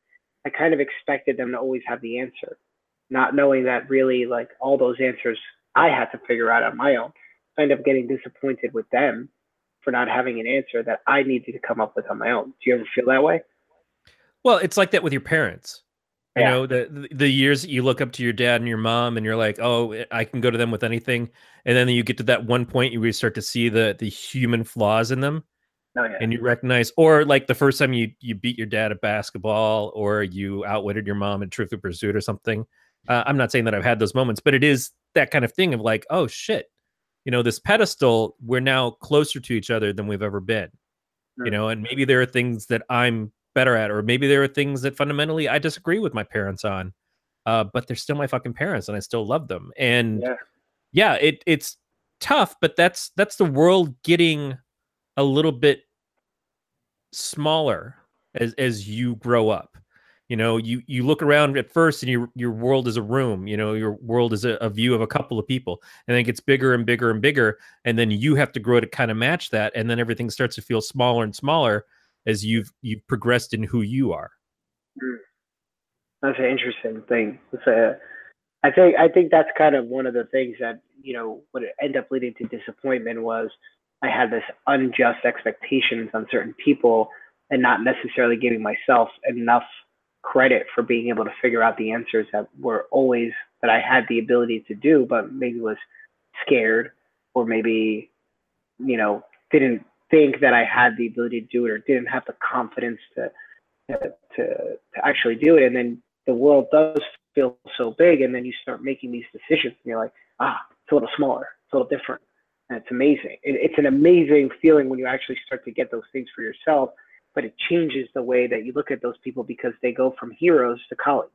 I kind of expected them to always have the answer, not knowing that really like all those answers I had to figure out on my own. So I ended up getting disappointed with them for not having an answer that I needed to come up with on my own. Do you ever feel that way? Well, it's like that with your parents. Yeah. You know, the the years that you look up to your dad and your mom and you're like, oh, I can go to them with anything. And then you get to that one point, you start to see the the human flaws in them. Oh, yeah. And you recognize, or like the first time you, you beat your dad at basketball or you outwitted your mom in Truth or Pursuit or something. Uh, I'm not saying that I've had those moments, but it is that kind of thing of like, oh, shit, you know, this pedestal, we're now closer to each other than we've ever been, mm-hmm. you know, and maybe there are things that I'm better at, or maybe there are things that fundamentally I disagree with my parents on, uh, but they're still my fucking parents and I still love them. And yeah, yeah it it's tough, but that's that's the world getting a little bit smaller as as you grow up. You know, you you look around at first and your your world is a room, you know, your world is a, a view of a couple of people, and then it gets bigger and bigger and bigger, and then you have to grow to kind of match that, and then everything starts to feel smaller and smaller as you've you've progressed in who you are. That's an interesting thing. It's a, I think I think that's kind of one of the things that, you know, what it ended up leading to disappointment was I had this unjust expectations on certain people and not necessarily giving myself enough credit for being able to figure out the answers that were always that I had the ability to do, but maybe was scared or maybe, you know, didn't think that I had the ability to do it or didn't have the confidence to, to, to, to actually do it. And then the world does feel so big, and then you start making these decisions and you're like, ah, it's a little smaller, it's a little different. And it's amazing. It, it's an amazing feeling when you actually start to get those things for yourself, but it changes the way that you look at those people because they go from heroes to colleagues.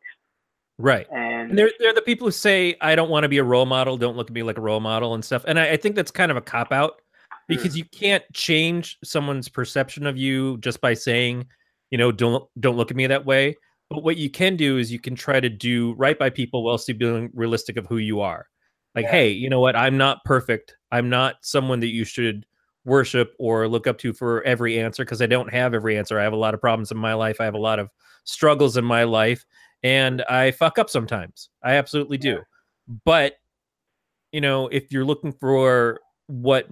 Right. And, and they're, they're the people who say, I don't want to be a role model. Don't look at me like a role model and stuff. And I, I think that's kind of a cop-out. Because you can't change someone's perception of you just by saying, you know, don't don't look at me that way. But what you can do is you can try to do right by people while still being realistic of who you are. Like, yeah. Hey, you know what? I'm not perfect. I'm not someone that you should worship or look up to for every answer, because I don't have every answer. I have a lot of problems in my life. I have a lot of struggles in my life. And I fuck up sometimes. I absolutely do. Yeah. But, you know, if you're looking for what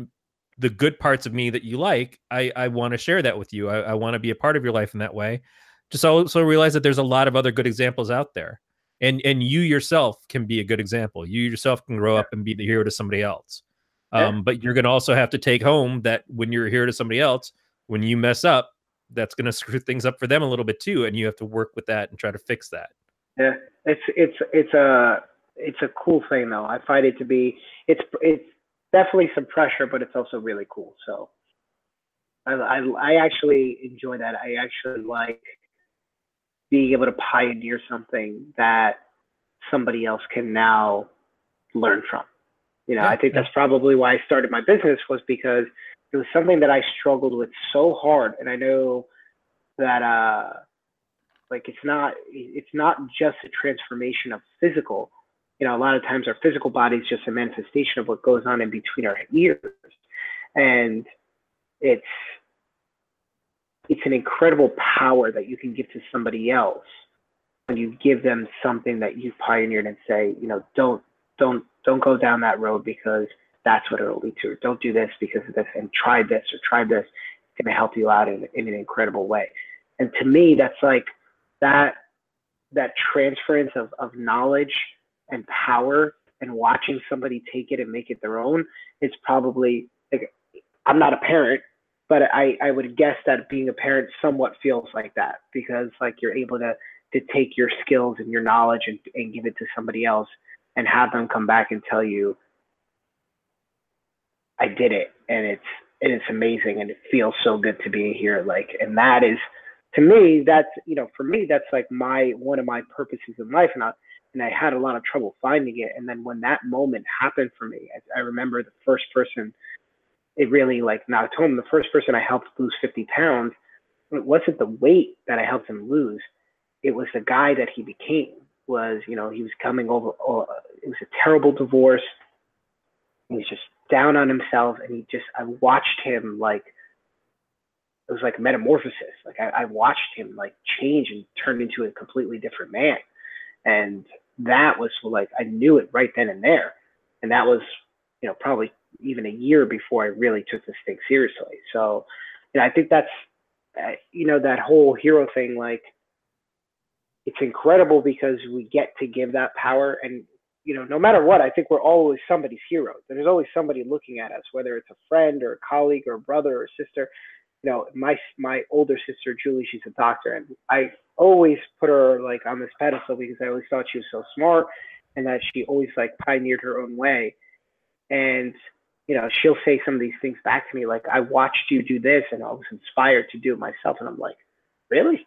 the good parts of me that you like, I, I want to share that with you. I, I want to be a part of your life in that way. Just also realize that there's a lot of other good examples out there. And and you yourself can be a good example. You yourself can grow up and be the hero to somebody else. Um, yeah. But you're going to also have to take home that when you're a hero to somebody else, when you mess up, that's going to screw things up for them a little bit too. And you have to work with that and try to fix that. Yeah, it's it's it's a it's a cool thing though. I find it to be it's it's. Definitely some pressure, but it's also really cool. So I, I, I actually enjoy that. I actually like being able to pioneer something that somebody else can now learn from. You know, yeah, I think yeah. that's probably why I started my business, was because it was something that I struggled with so hard. And I know that uh, like it's not, it's not just a transformation of physical. You know, a lot of times our physical body is just a manifestation of what goes on in between our ears. And it's it's an incredible power that you can give to somebody else when you give them something that you've pioneered and say, you know, don't don't don't go down that road because that's what it'll lead to. Or don't do this because of this, and try this or try this. It's gonna help you out in, in an incredible way. And to me, that's like that that transference of, of knowledge and power, and watching somebody take it and make it their own. It's probably like, I'm not a parent, but I, I would guess that being a parent somewhat feels like that, because like you're able to to take your skills and your knowledge and, and give it to somebody else and have them come back and tell you, I did it. And it's, and it's amazing. And it feels so good to be here. Like, and that is, to me, that's, you know, for me, that's like my, one of my purposes in life. And I, And I had a lot of trouble finding it. And then when that moment happened for me, I, I remember the first person, it really like knocked home. The first person I helped lose fifty pounds, it wasn't the weight that I helped him lose. It was the guy that he became. Was, you know, he was coming over. Uh, it was a terrible divorce. He was just down on himself. And he just, I watched him like it was like metamorphosis. Like I, I watched him like change and turn into a completely different man. And that was like, I knew it right then and there. And that was, you know, probably even a year before I really took this thing seriously. So, you know, I think that's, uh, you know, that whole hero thing, like, it's incredible because we get to give that power. And, you know, no matter what, I think we're always somebody's hero. There's always somebody looking at us, whether it's a friend or a colleague or a brother or a sister. You know, my my older sister, Julie, she's a doctor, and I always put her like on this pedestal because I always thought she was so smart and that she always like pioneered her own way. And, you know, she'll say some of these things back to me, like, I watched you do this and I was inspired to do it myself. And I'm like, really?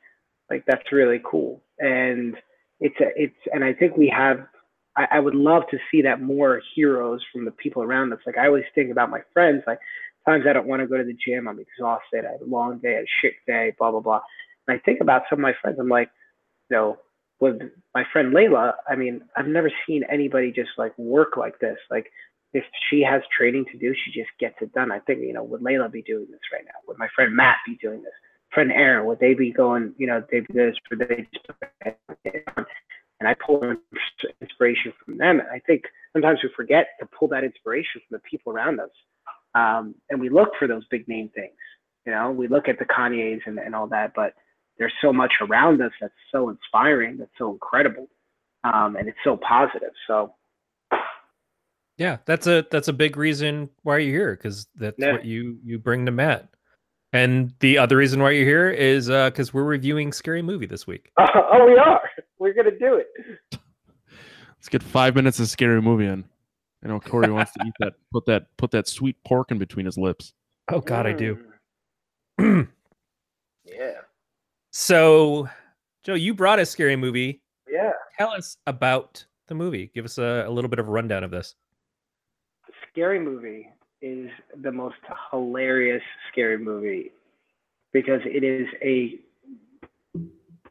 Like, that's really cool. And it's, a, it's, and I think we have, I, I would love to see that more heroes from the people around us. Like, I always think about my friends, like, times I don't want to go to the gym, I'm exhausted, I had a long day, I had a shit day, blah, blah, blah. And I think about some of my friends, I'm like, you know, with my friend Layla, I mean, I've never seen anybody just like work like this. Like, if she has training to do, she just gets it done. I think, you know, would Layla be doing this right now? Would my friend Matt be doing this? Friend Aaron, would they be going, you know, they do this, would they just put it on? And I pull inspiration from them. And I think sometimes we forget to pull that inspiration from the people around us. Um, and we look for those big name things, you know, we look at the Kanye's and, and all that, but there's so much around us that's so inspiring, that's so incredible. Um, and it's so positive. So. Yeah, that's a, that's a big reason why you're here. Cause that's yeah. what you, you bring to Matt. And the other reason why you're here is uh, cause we're reviewing Scary Movie this week. Uh, oh, we are. We're going to do it. Let's get five minutes of Scary Movie in. I know Corey wants to eat that, put that, put that sweet pork in between his lips. Oh God, I do. Yeah. So, Joe, you brought a Scary Movie. Yeah. Tell us about the movie. Give us a, a little bit of a rundown of this. Scary Movie is the most hilarious scary movie because it is a,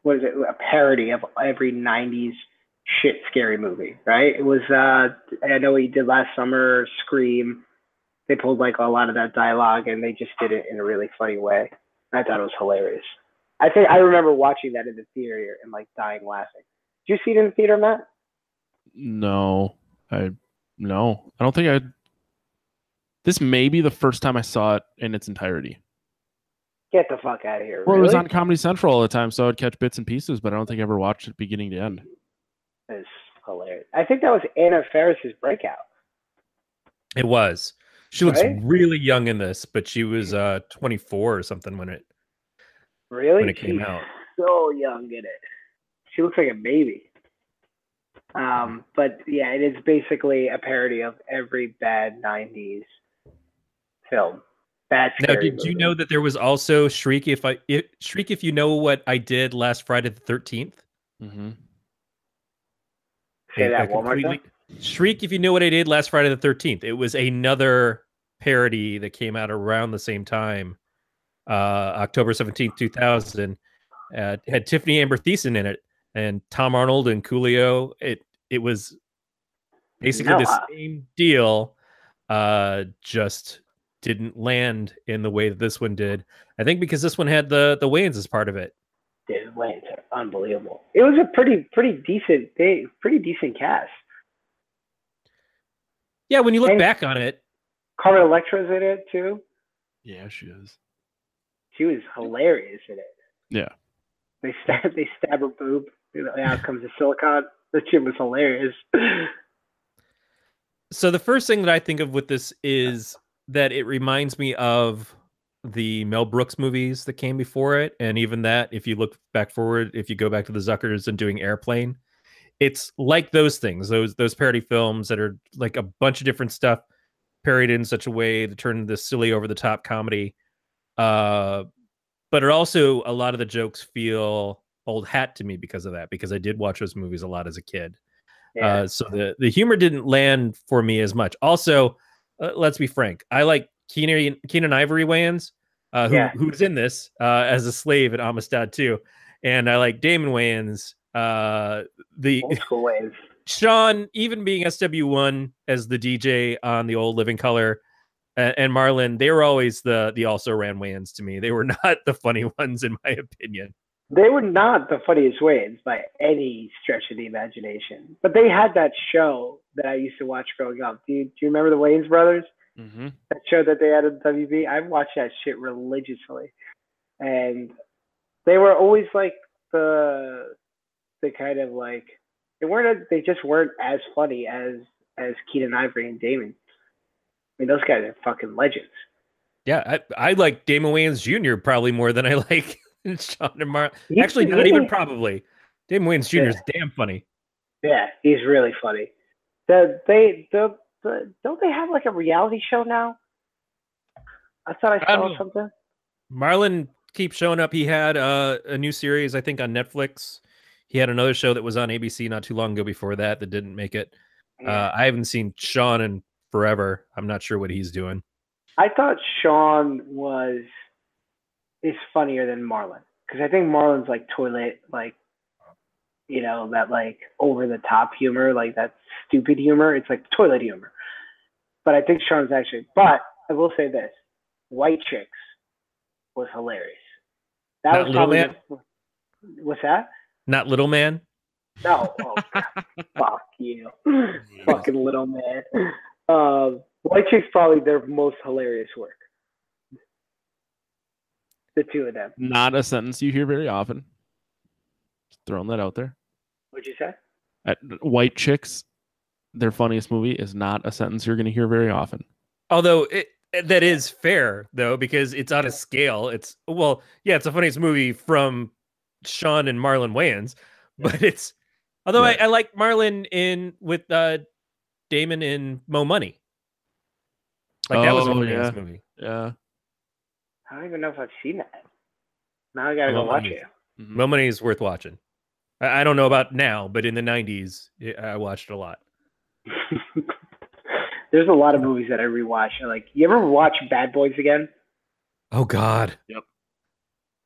what is it? A parody of every nineties shit scary movie, right? It was uh I know he did last summer, Scream. They pulled like a lot of that dialogue and they just did it in a really funny way. I thought it was hilarious. I think I remember watching that in the theater and like dying laughing. Did you see it in the theater, Matt? No. I no. I don't think I this may be the first time I saw it in its entirety. Get the fuck out of here. Well, really? It was on Comedy Central all the time, so I'd catch bits and pieces, but I don't think I ever watched it beginning to end. Is hilarious. I think that was Anna Faris's breakout. It was. She looks right? really young in this, but she was uh twenty-four or something when it really when it came She's out. So young in it. She looks like a baby. Um, but yeah, it is basically a parody of every bad nineties film. Bad now, did movie. You know that there was also Shriek if I if, Shriek if you know what I did last Friday the thirteenth? Mm-hmm. Say that one more time. Shriek if you knew what I did last Friday the thirteenth. It was another parody that came out around the same time, uh, October seventeenth, two thousand. Uh, had Tiffany Amber Thiessen in it, and Tom Arnold and Coolio. It it was basically no, the uh, same deal, uh, just didn't land in the way that this one did. I think because this one had the the Wayans as part of it. David Wayans are unbelievable. It was a pretty, pretty decent, pretty decent cast. Yeah, when you look and back on it, Carmen Electra's in it too. Yeah, she is. She was hilarious in it. Yeah. They stab, they stab her boob. You know, out comes the silicone. That shit was hilarious. So the first thing that I think of with this is that it reminds me of the Mel Brooks movies that came before it. And even that, if you look back forward, if you go back to the Zuckers and doing Airplane, it's like those things, those, those parody films that are like a bunch of different stuff parodied in such a way that turned this silly over the top comedy. Uh, but it also, a lot of the jokes feel old hat to me because of that, because I did watch those movies a lot as a kid. Yeah. Uh, so the, the humor didn't land for me as much. Also, uh, let's be frank. I like Keenan, Keenan Ivory Wayans, uh, who, yeah. who's in this uh, as a slave at Amistad too, and I like Damon Wayans, uh, the old school Wayans. Sean, even being S W one as the D J on the old Living Color, and, and Marlon, they were always the the also ran Wayans to me. They were not the funny ones, in my opinion. They were not the funniest Wayans by any stretch of the imagination. But they had that show that I used to watch growing up. Do you, do you remember the Wayans Brothers? Mm-hmm. That show that they had on W B? I watched that shit religiously. And they were always like the the kind of like, they weren't, a, they just weren't as funny as, as Keenan Ivory and Damon. I mean, those guys are fucking legends. Yeah, I, I like Damon Wayans Junior probably more than I like Sean and Marlon. Actually, not even probably. Damon Wayans Junior is yeah. damn funny. Yeah, he's really funny. The, they the, the don't they have like a reality show now? I thought I saw um, something. Marlon keeps showing up. He had uh, a new series, I think, on Netflix. He had another show that was on A B C not too long ago before that that didn't make it. Yeah. Uh, I haven't seen Sean in forever. I'm not sure what he's doing. I thought Sean was. Is funnier than Marlon, because I think Marlon's like toilet, like, you know, that like over the top humor, like that stupid humor. It's like toilet humor. But I think Sean's actually. But I will say this: White Chicks was hilarious. That Not was probably Little Man? What's that? Not Little Man. No, oh, fuck you, fucking Little Man. Uh, White Chicks probably their most hilarious work. The two of them. Not a sentence you hear very often. Just throwing that out there. What'd you say? Uh, White Chicks, their funniest movie, is not a sentence you're going to hear very often. Although it, that is fair, though, because it's on a scale. It's, well, yeah, it's the funniest movie from Sean and Marlon Wayans, but it's, although right. I, I like Marlon in with uh, Damon in Mo Money. Like, oh, that was a hilarious yeah. movie. Yeah. I don't even know if I've seen that. Now I gotta Mo go watch it. Mo Money is worth watching. I, I don't know about now, but in the nineties, I watched a lot. There's a lot of movies that I rewatch. I like, you ever watch Bad Boys again? Oh God. Yep.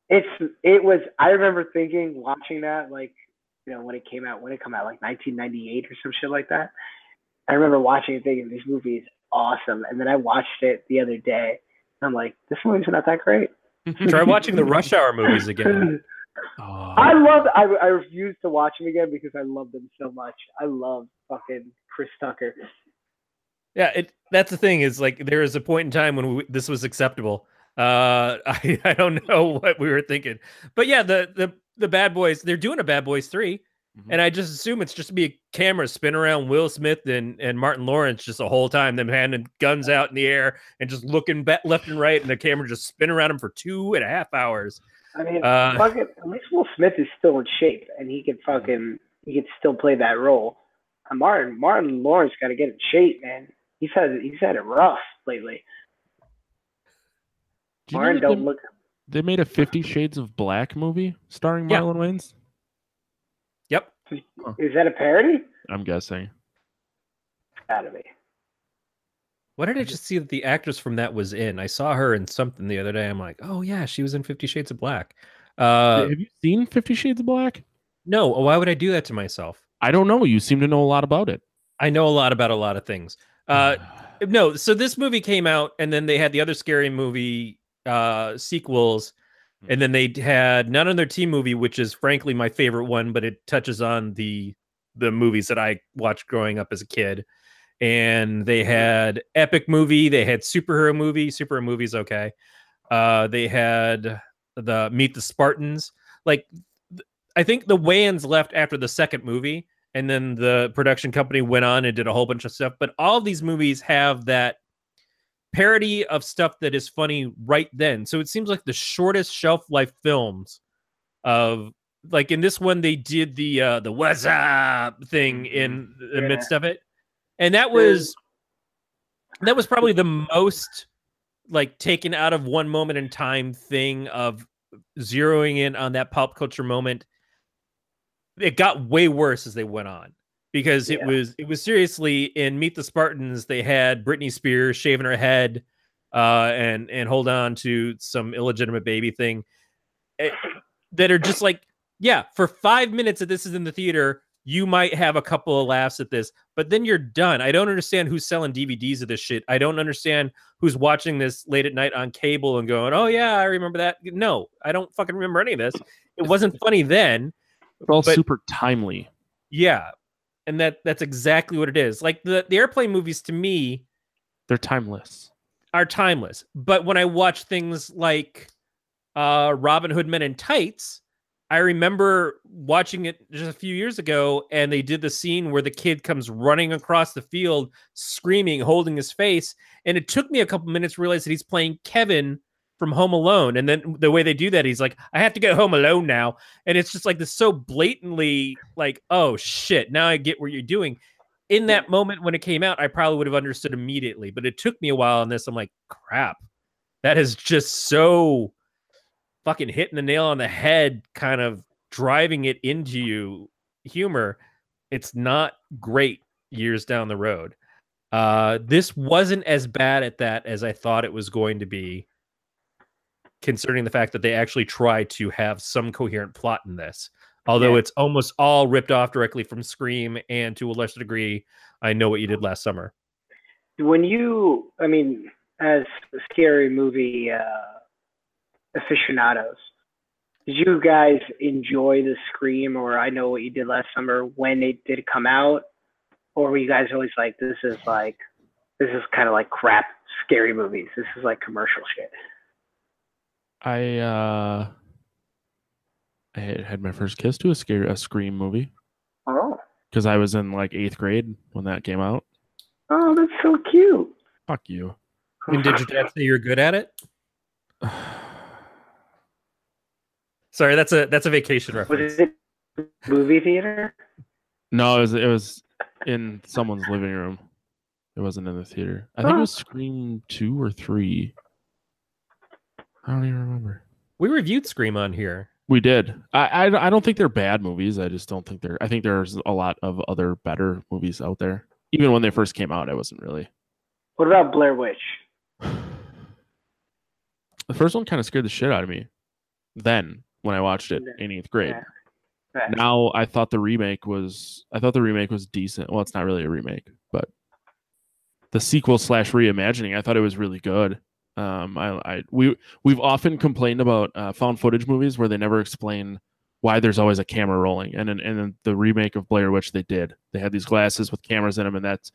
It's it was. I remember thinking watching that, like, you know, when it came out, when it came out, like nineteen ninety-eight or some shit like that. I remember watching it thinking this movie is awesome, and then I watched it the other day. I'm like, this movie's not that great. Try watching the Rush Hour movies again. Oh. I love. I, I refuse to watch them again because I love them so much. I love fucking Chris Tucker. Yeah, it, that's the thing is like there is a point in time when we, this was acceptable. Uh, I I don't know what we were thinking, but yeah, the the the Bad Boys, they're doing a Bad Boys three, mm-hmm. and I just assume it's just be a camera spin around Will Smith and, and Martin Lawrence just the whole time, them handing guns out in the air and just looking back left and right, and the camera just spin around them for two and a half hours. I mean, uh, fucking, at least Will Smith is still in shape, and he can fucking he can still play that role. And Martin Martin Lawrence got to get in shape, man. He's had he's had it rough lately. Do Martin don't they, look. They made a Fifty Shades of Black movie starring yeah. Marlon Wayans. Is that a parody? I'm guessing. Gotta be. What did I just see that the actress from that was in? I saw her in something the other day. I'm like, oh yeah, she was in Fifty Shades of Black. Uh, Have you seen Fifty Shades of Black? No. Why would I do that to myself? I don't know. You seem to know a lot about it. I know a lot about a lot of things. Uh, no. So this movie came out, and then they had the other scary movie uh, sequels. And then they had None on Their Team movie, which is frankly my favorite one, but it touches on the the movies that I watched growing up as a kid. And they had epic movie. They had superhero movie. Superhero movies, okay. Uh, they had the Meet the Spartans. Like, th- I think the Wayans left after the second movie, and then the production company went on and did a whole bunch of stuff. But all of these movies have that parody of stuff that is funny right then. So it seems like the shortest shelf life films of, like, in this one they did the uh the what's up thing in the yeah. midst of it, and that was that was probably the most like taken out of one moment in time thing of zeroing in on that pop culture moment. It got way worse as they went on. Because it yeah. was it was seriously in Meet the Spartans, they had Britney Spears shaving her head uh, and and hold on to some illegitimate baby thing it, that are just like, yeah, for five minutes that this is in the theater, you might have a couple of laughs at this, but then you're done. I don't understand who's selling D V Ds of this shit. I don't understand who's watching this late at night on cable and going, oh yeah, I remember that. No, I don't fucking remember any of this. It wasn't funny then. It's all but, super timely. Yeah. And that that's exactly what it is. Like the, the Airplane movies to me, they're timeless. Are timeless. But when I watch things like uh, Robin Hood Men in Tights, I remember watching it just a few years ago, and they did the scene where the kid comes running across the field, screaming, holding his face. And it took me a couple minutes to realize that he's playing Kevin from Home Alone. And then the way they do that, he's like, I have to get home alone now. And it's just like this so blatantly like, oh, shit, now I get what you're doing. In that moment when it came out, I probably would have understood immediately. But it took me a while on this. I'm like, crap, that is just so... fucking hitting the nail on the head, kind of driving it into you humor. It's not great years down the road. Uh, this wasn't as bad at that as I thought it was going to be, concerning the fact that they actually try to have some coherent plot in this, although yeah. it's almost all ripped off directly from Scream and to a lesser degree, I Know What You Did Last Summer. When you, I mean, as a scary movie, uh, aficionados, did you guys enjoy the Scream or I Know What You Did Last Summer when it did come out, or were you guys always like, this is like this is kind of like crap scary movies, this is like commercial shit? I uh I had my first kiss to a scary a Scream movie. Oh, because I was in like eighth grade when that came out. Oh, that's so cute. Fuck you. And did your dad say you're good at it? Sorry, that's a that's a vacation reference. Was it movie theater? No, it was it was in someone's living room. It wasn't in the theater. I think oh. it was Scream two or three. I don't even remember. We reviewed Scream on here. We did. I, I I don't think they're bad movies. I just don't think they're. I think there's a lot of other better movies out there. Even when they first came out, I wasn't really. What about Blair Witch? The first one kind of scared the shit out of me. Then. When I watched it in eighth grade, yeah. right. now I thought the remake was I thought the remake was decent. Well, it's not really a remake, but the sequel slash reimagining, I thought it was really good. Um, I, I we we've often complained about uh, found footage movies where they never explain why there's always a camera rolling, and and, and the remake of Blair Witch they did. They had these glasses with cameras in them, and that's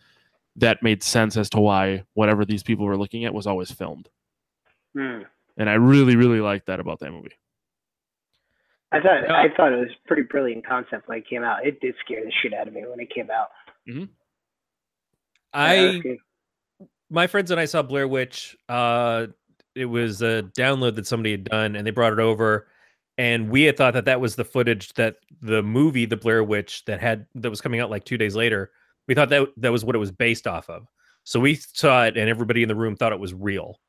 that made sense as to why whatever these people were looking at was always filmed. Mm. And I really really liked that about that movie. I thought yeah. I thought it was a pretty brilliant concept when it came out. It did scare the shit out of me when it came out. Mm-hmm. I, my friends and I saw Blair Witch. Uh, it was a download that somebody had done, and they brought it over. And we had thought that that was the footage that the movie, the Blair Witch, that had that was coming out like two days later. We thought that that was what it was based off of. So we saw it, and everybody in the room thought it was real.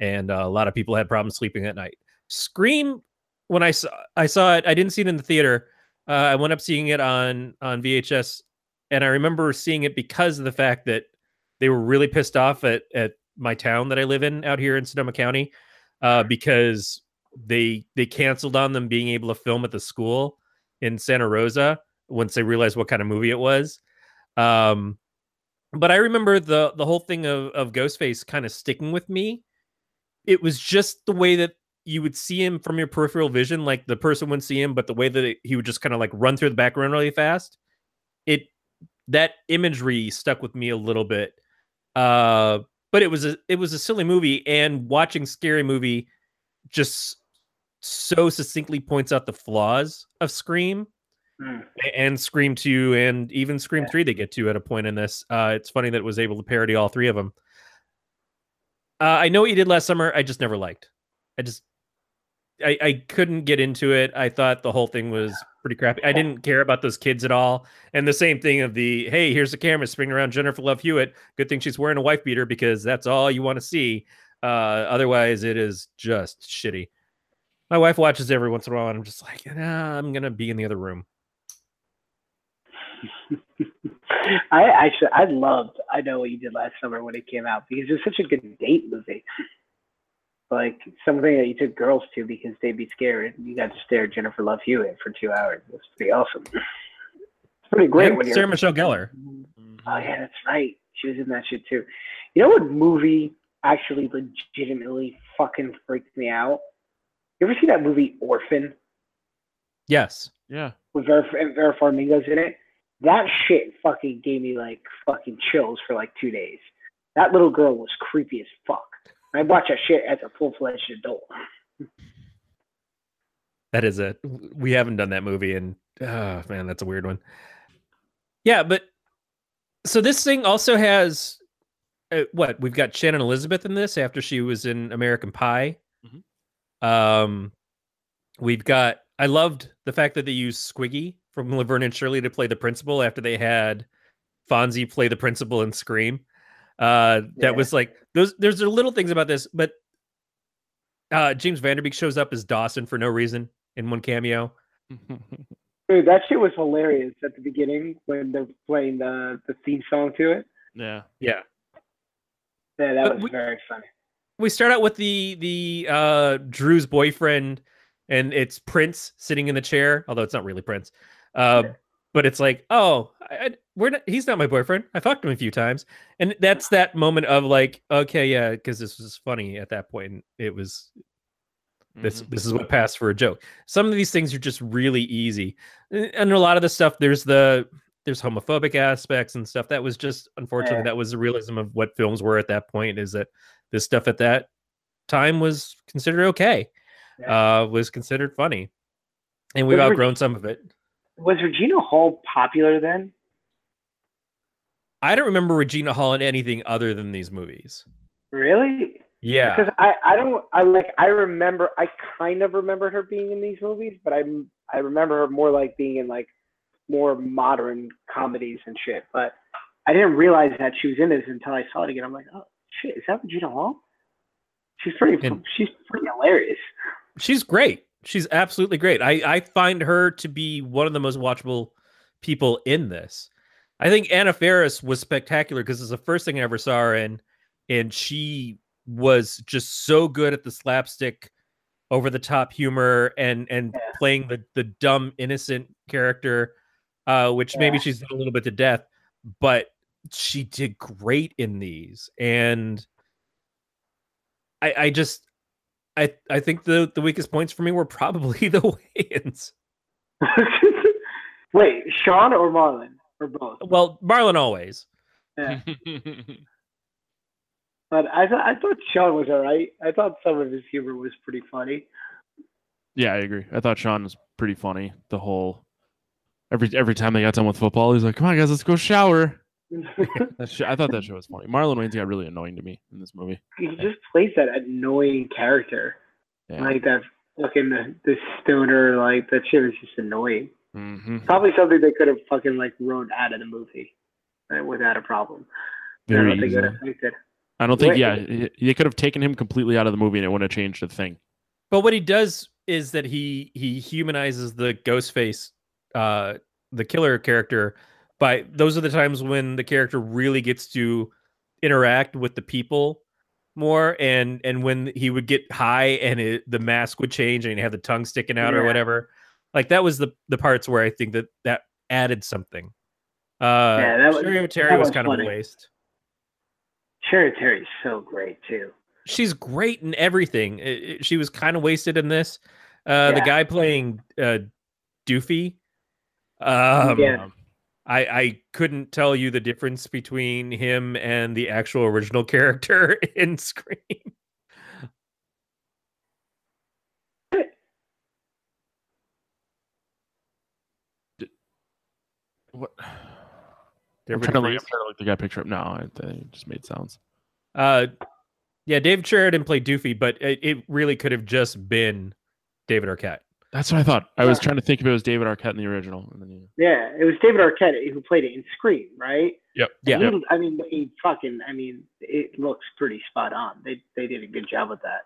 And uh, a lot of people had problems sleeping at night. Scream. When I saw, I saw it, I didn't see it in the theater. Uh, I went up seeing it on, on V H S, and I remember seeing it because of the fact that they were really pissed off at, at my town that I live in out here in Sonoma County, uh, because they they canceled on them being able to film at the school in Santa Rosa once they realized what kind of movie it was. Um, but I remember the the whole thing of, of Ghostface kind of sticking with me. It was just the way that you would see him from your peripheral vision, like the person wouldn't see him, but the way that it, he would just kind of like run through the background really fast. It, that imagery stuck with me a little bit. Uh, but it was a, it was a silly movie, and watching Scary Movie just so succinctly points out the flaws of Scream mm. and Scream two and even Scream yeah. three. They get to at a point in this. Uh, it's funny that it was able to parody all three of them. Uh, I Know What You Did Last Summer. I just never liked. I just, I, I couldn't get into it. I thought the whole thing was pretty crappy. I didn't care about those kids at all. And the same thing of the, hey, here's the camera spinning around Jennifer Love Hewitt. Good thing she's wearing a wife beater because that's all you want to see. Uh, otherwise, it is just shitty. My wife watches every once in a while, and I'm just like, nah, I'm going to be in the other room. I actually, I loved I Know What You Did Last Summer when it came out because it was such a good date movie. Like something that you took girls to because they'd be scared. You got to stare at Jennifer Love Hewitt for two hours. It was pretty awesome. pretty great. When Sarah Michelle Gellar. Oh yeah, that's right. She was in that shit too. You know what movie actually legitimately fucking freaked me out? You ever see that movie Orphan? Yes. Yeah. With Vera, Vera Farmiga's in it. That shit fucking gave me like fucking chills for like two days. That little girl was creepy as fuck. I watched that shit as a full-fledged adult. That is a, we haven't done that movie and oh man, that's a weird one. Yeah, but so this thing also has uh, what we've got Shannon Elizabeth in this after she was in American Pie. Mm-hmm. Um, we've got, I loved the fact that they used Squiggy from Laverne and Shirley to play the principal after they had Fonzie play the principal and Scream. Uh, that yeah. was like those. There's little things about this, but uh, James Vanderbeek shows up as Dawson for no reason in one cameo. Dude, that shit was hilarious at the beginning when they're playing the, the theme song to it. Yeah, yeah, yeah. That but was we, very funny. We start out with the the uh, Drew's boyfriend, and it's Prince sitting in the chair. Although it's not really Prince, uh, yeah. But it's like, oh, I, we're not, he's not my boyfriend. I fucked him a few times, and that's that moment of like, okay, yeah, because this was funny at that point. And it was this. Mm-hmm. This is what passed for a joke. Some of these things are just really easy, and a lot of the stuff there's the there's homophobic aspects and stuff that was just unfortunately yeah. that was the realism of what films were at that point. Is that this stuff at that time was considered okay, yeah. uh, was considered funny, and we've was outgrown Reg- some of it. Was Regina Hall popular then? I don't remember Regina Hall in anything other than these movies. Really? Yeah. Because I, I don't I like I remember I kind of remember her being in these movies, but I I remember her more like being in like more modern comedies and shit. But I didn't realize that she was in this until I saw it again. I'm like, oh shit, is that Regina Hall? She's pretty. And she's pretty hilarious. She's great. She's absolutely great. I I find her to be one of the most watchable people in this. I think Anna Faris was spectacular because it's the first thing I ever saw her in, and she was just so good at the slapstick, over the top humor, and and yeah. playing the the dumb innocent character, uh, which yeah. maybe she's done a little bit to death, but she did great in these. And I I just I I think the the weakest points for me were probably the Wayans. Wait, Sean or Marlon? Or both. Well, Marlon always. Yeah. But I th- I thought Sean was all right. I thought some of his humor was pretty funny. Yeah, I agree. I thought Sean was pretty funny. The whole every every time they got done with football, he's like, "Come on, guys, let's go shower." sh- I thought that show was funny. Marlon Wayans got really annoying to me in this movie. He just plays that annoying character, yeah. like that fucking the, the stoner. Like that shit was just annoying. Mm-hmm. Probably something they could have fucking like wrote out of the movie right, without a problem. Very I don't think, have, think I don't think yeah, it, they could have taken him completely out of the movie and it wouldn't have changed a thing. But what he does is that he he humanizes the Ghostface, uh, the killer character. By those are the times when the character really gets to interact with the people more, and and when he would get high and it, the mask would change and he'd have the tongue sticking out yeah. or whatever. Like that was the, the parts where I think that that added something. Uh, yeah, that was, Sherry O'Terry was, was kind funny. Of a waste. Sherry O'Terry's so great too. She's great in everything. It, it, she was kind of wasted in this. Uh, yeah. The guy playing uh, Doofy. Um, yeah. I I couldn't tell you the difference between him and the actual original character in Scream. What? I'm trying, to look, I'm trying to look the guy picture up. No, I, I just made sounds. Uh, yeah, David Sheridan played Doofy, but it, it really could have just been David Arquette. That's what I thought. I yeah. was trying to think if it was David Arquette in the original. And then, yeah. yeah, it was David Arquette who played it in Scream, right? Yep. Yeah. He, yep. I mean, he fucking. I mean, it looks pretty spot on. They they did a good job with that.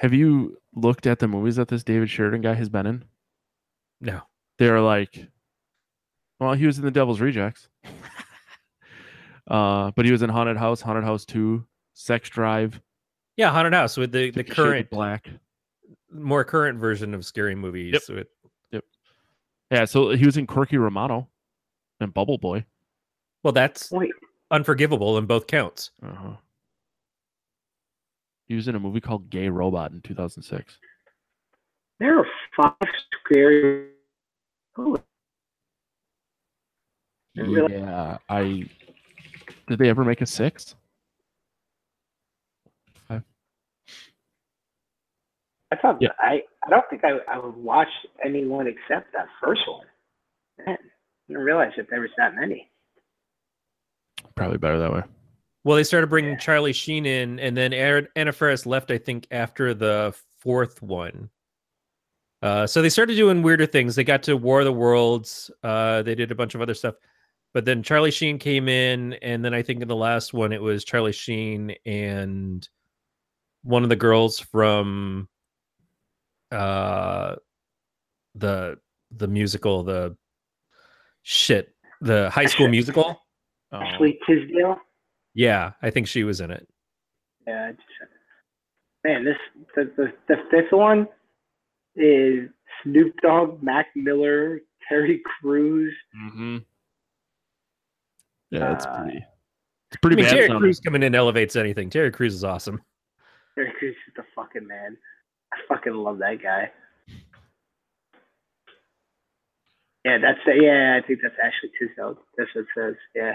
Have you looked at the movies that this David Sheridan guy has been in? No, they're like. Well, he was in The Devil's Rejects, uh, but he was in Haunted House, Haunted House two, Sex Drive. Yeah, Haunted House with the, the current black, more current version of scary movies. Yep. With... yep. Yeah, so he was in Corky Romano, and Bubble Boy. Well, that's Wait. unforgivable in both counts. Uh-huh. He was in a movie called Gay Robot in two thousand six. There are five scary. Oh. Yeah, I. Did they ever make a sixth? Five. I thought yeah. I. I don't think I. I would watch anyone except that first one. Man, I didn't realize that there was that many. Probably better that way. Well, they started bringing yeah. Charlie Sheen in, and then Anna Faris left, I think, after the fourth one. Uh, so they started doing weirder things. They got to War of the Worlds. Uh, they did a bunch of other stuff. But then Charlie Sheen came in, and then I think in the last one, it was Charlie Sheen and one of the girls from uh, the the musical, the shit, the High School Musical. Oh. Ashley Tisdale? Yeah, I think she was in it. Yeah, man, this the the, the fifth one is Snoop Dogg, Mac Miller, Terry Crews. Mm-hmm. Yeah, it's pretty. Uh, it's pretty I mean, bad. Terry Crews coming in elevates anything. Terry Crews is awesome. Terry Crews is the fucking man. I fucking love that guy. Yeah, that's yeah. I think that's Ashley Tisdale. That's what it says. Yeah.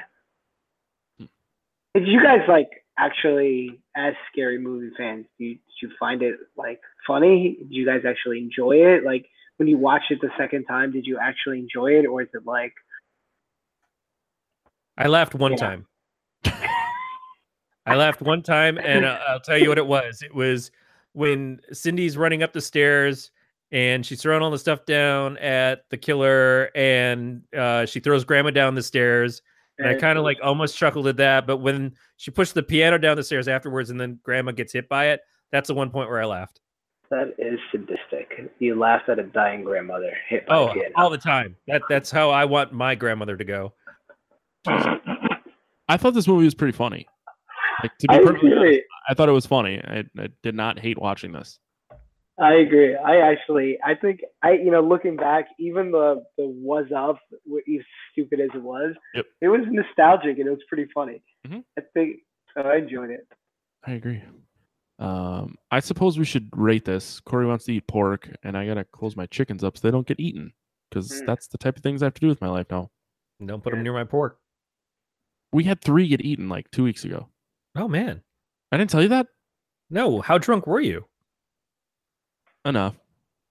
Did you guys like actually, as scary movie fans, do you, did you find it like funny? Did you guys actually enjoy it? Like when you watched it the second time, did you actually enjoy it, or is it like? I laughed one yeah. time. I laughed one time, and uh, I'll tell you what it was. It was when Cindy's running up the stairs and she's throwing all the stuff down at the killer, and uh, she throws Grandma down the stairs. And I kind of like almost chuckled at that, but when she pushed the piano down the stairs afterwards, and then Grandma gets hit by it, that's the one point where I laughed. That is sadistic. You laugh at a dying grandmother hit by oh, a piano. All the time. That that's how I want my grandmother to go. I thought this movie was pretty funny. Like, to be I perfectly honest, I thought it was funny. I, I did not hate watching this. I agree. I actually, I think, I you know, looking back, even the, the was up, as stupid as it was, yep. it was nostalgic and it was pretty funny. Mm-hmm. I think so. I enjoyed it. I agree. Um, I suppose we should rate this. Corey wants to eat pork, and I gotta close my chickens up so they don't get eaten, because mm. that's the type of things I have to do with my life now. Don't put yeah. them near my pork. We had three get eaten like two weeks ago. Oh man, I didn't tell you that. No, how drunk were you? Enough.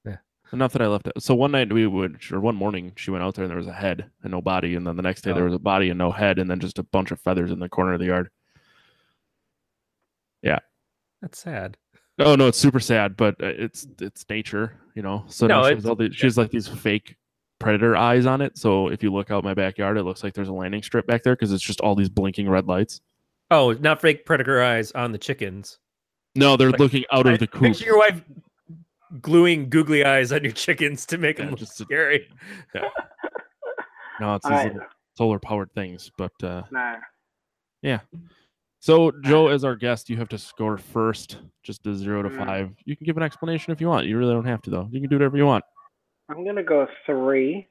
Yeah. Enough that I left it. So one night we would, or one morning, she went out there and there was a head and no body. And then the next day oh. there was a body and no head, and then just a bunch of feathers in the corner of the yard. Yeah. That's sad. Oh, no, it's super sad, but it's it's nature, you know? So no, now she, has all the, she has like these fake predator eyes on it. So if you look out my backyard, it looks like there's a landing strip back there because it's just all these blinking red lights. Oh, not fake predator eyes on the chickens. No, they're like, looking out I, of the coop. Picture your wife gluing googly eyes on your chickens to make yeah, them look just scary. Yeah. No, it's these solar powered things, but uh nah. yeah. So Joe, as our guest, you have to score first, just a zero to mm. five. You can give an explanation if you want. You really don't have to though. You can do whatever you want. I'm gonna go three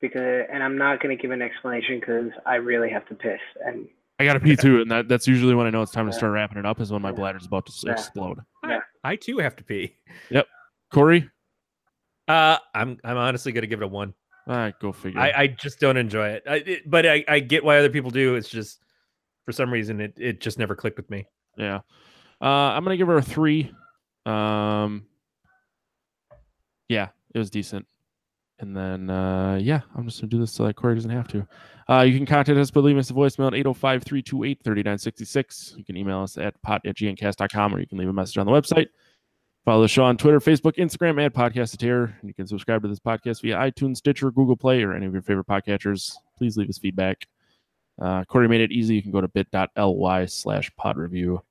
because, and I'm not gonna give an explanation because I really have to piss, and I gotta pee too, and that, that's usually when I know it's time yeah. to start wrapping it up, is when my yeah. bladder's about to yeah. explode. Yeah. I, I too have to pee. Yep. Corey, uh, I'm I'm honestly gonna give it a one. All right, go figure. I, I just don't enjoy it. I, it, but I, I get why other people do. It's just for some reason it it just never clicked with me. Yeah, uh, I'm gonna give her a three. Um, yeah, it was decent. And then uh, yeah, I'm just gonna do this so that Corey doesn't have to. Uh, you can contact us by leaving us a voicemail at eight oh five, three two eight, three nine six six. You can email us at pot at g n cast dot com, or you can leave a message on the website. Follow the show on Twitter, Facebook, Instagram, and Podcast of Terror. And you can subscribe to this podcast via iTunes, Stitcher, Google Play, or any of your favorite podcatchers. Please leave us feedback. Uh, Corey made it easy. You can go to bit dot l y slash pod review.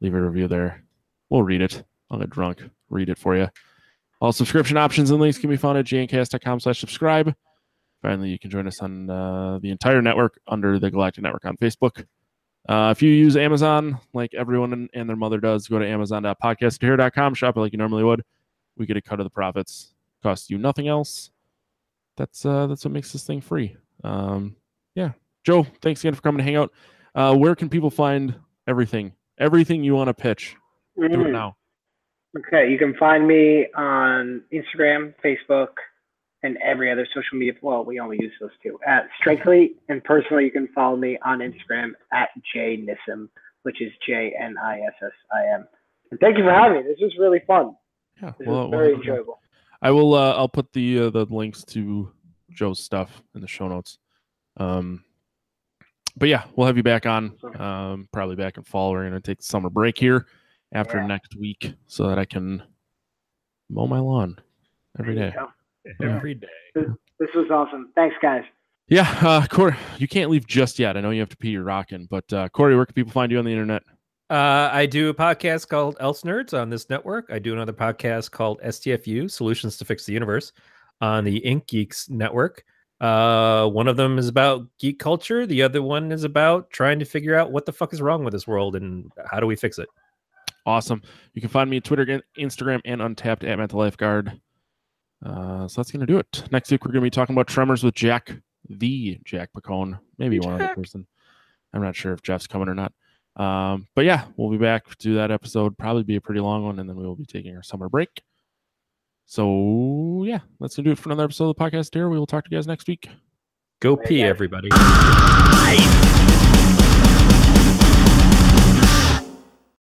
Leave a review there. We'll read it. I'll get drunk. Read it for you. All subscription options and links can be found at g n cast dot com slash subscribe. Finally, you can join us on uh, the entire network under the Galactic Network on Facebook. Uh, if you use Amazon, like everyone and their mother does, go to amazon dot podcast to hear dot com, shop it like you normally would. We get a cut of the profits. Costs you nothing else. That's uh, that's what makes this thing free. Um, yeah. Joe, thanks again for coming to hang out. Uh, where can people find everything? Everything you want to pitch. Mm-hmm. Do it now. Okay, you can find me on Instagram, Facebook, and every other social media. Well, we only use those two. At Strengthly, and personally, you can follow me on Instagram at Joe Nissim, which is J N I S S I M. And thank you for having me. This was really fun. Yeah, this well, was very well, enjoyable. I will. Uh, I'll put the uh, the links to Joe's stuff in the show notes. Um, but yeah, we'll have you back on. Um, probably back in fall. We're gonna take the summer break here after yeah. next week, so that I can mow my lawn every day. Every yeah. day. This was awesome. Thanks, guys. Yeah, uh, Corey, you can't leave just yet. I know you have to pee. You're rocking, but uh, Corey, where can people find you on the internet? Uh, I do a podcast called Else Nerds on this network. I do another podcast called S T F U, Solutions to Fix the Universe, on the Ink Geeks network. Uh, one of them is about geek culture. The other one is about trying to figure out what the fuck is wrong with this world and how do we fix it. Awesome. You can find me on Twitter, Instagram, and Untappd at Matt the Lifeguard. Uh, so that's going to do it. Next week, we're going to be talking about Tremors with Jack, the Jack Picone. Maybe Jack. One other person. I'm not sure if Jeff's coming or not. Um, but yeah, we'll be back to that episode. Probably be a pretty long one, and then we will be taking our summer break. So yeah, that's gonna do it for another episode of the Podcast of Terror. We will talk to you guys next week. Go pee, everybody.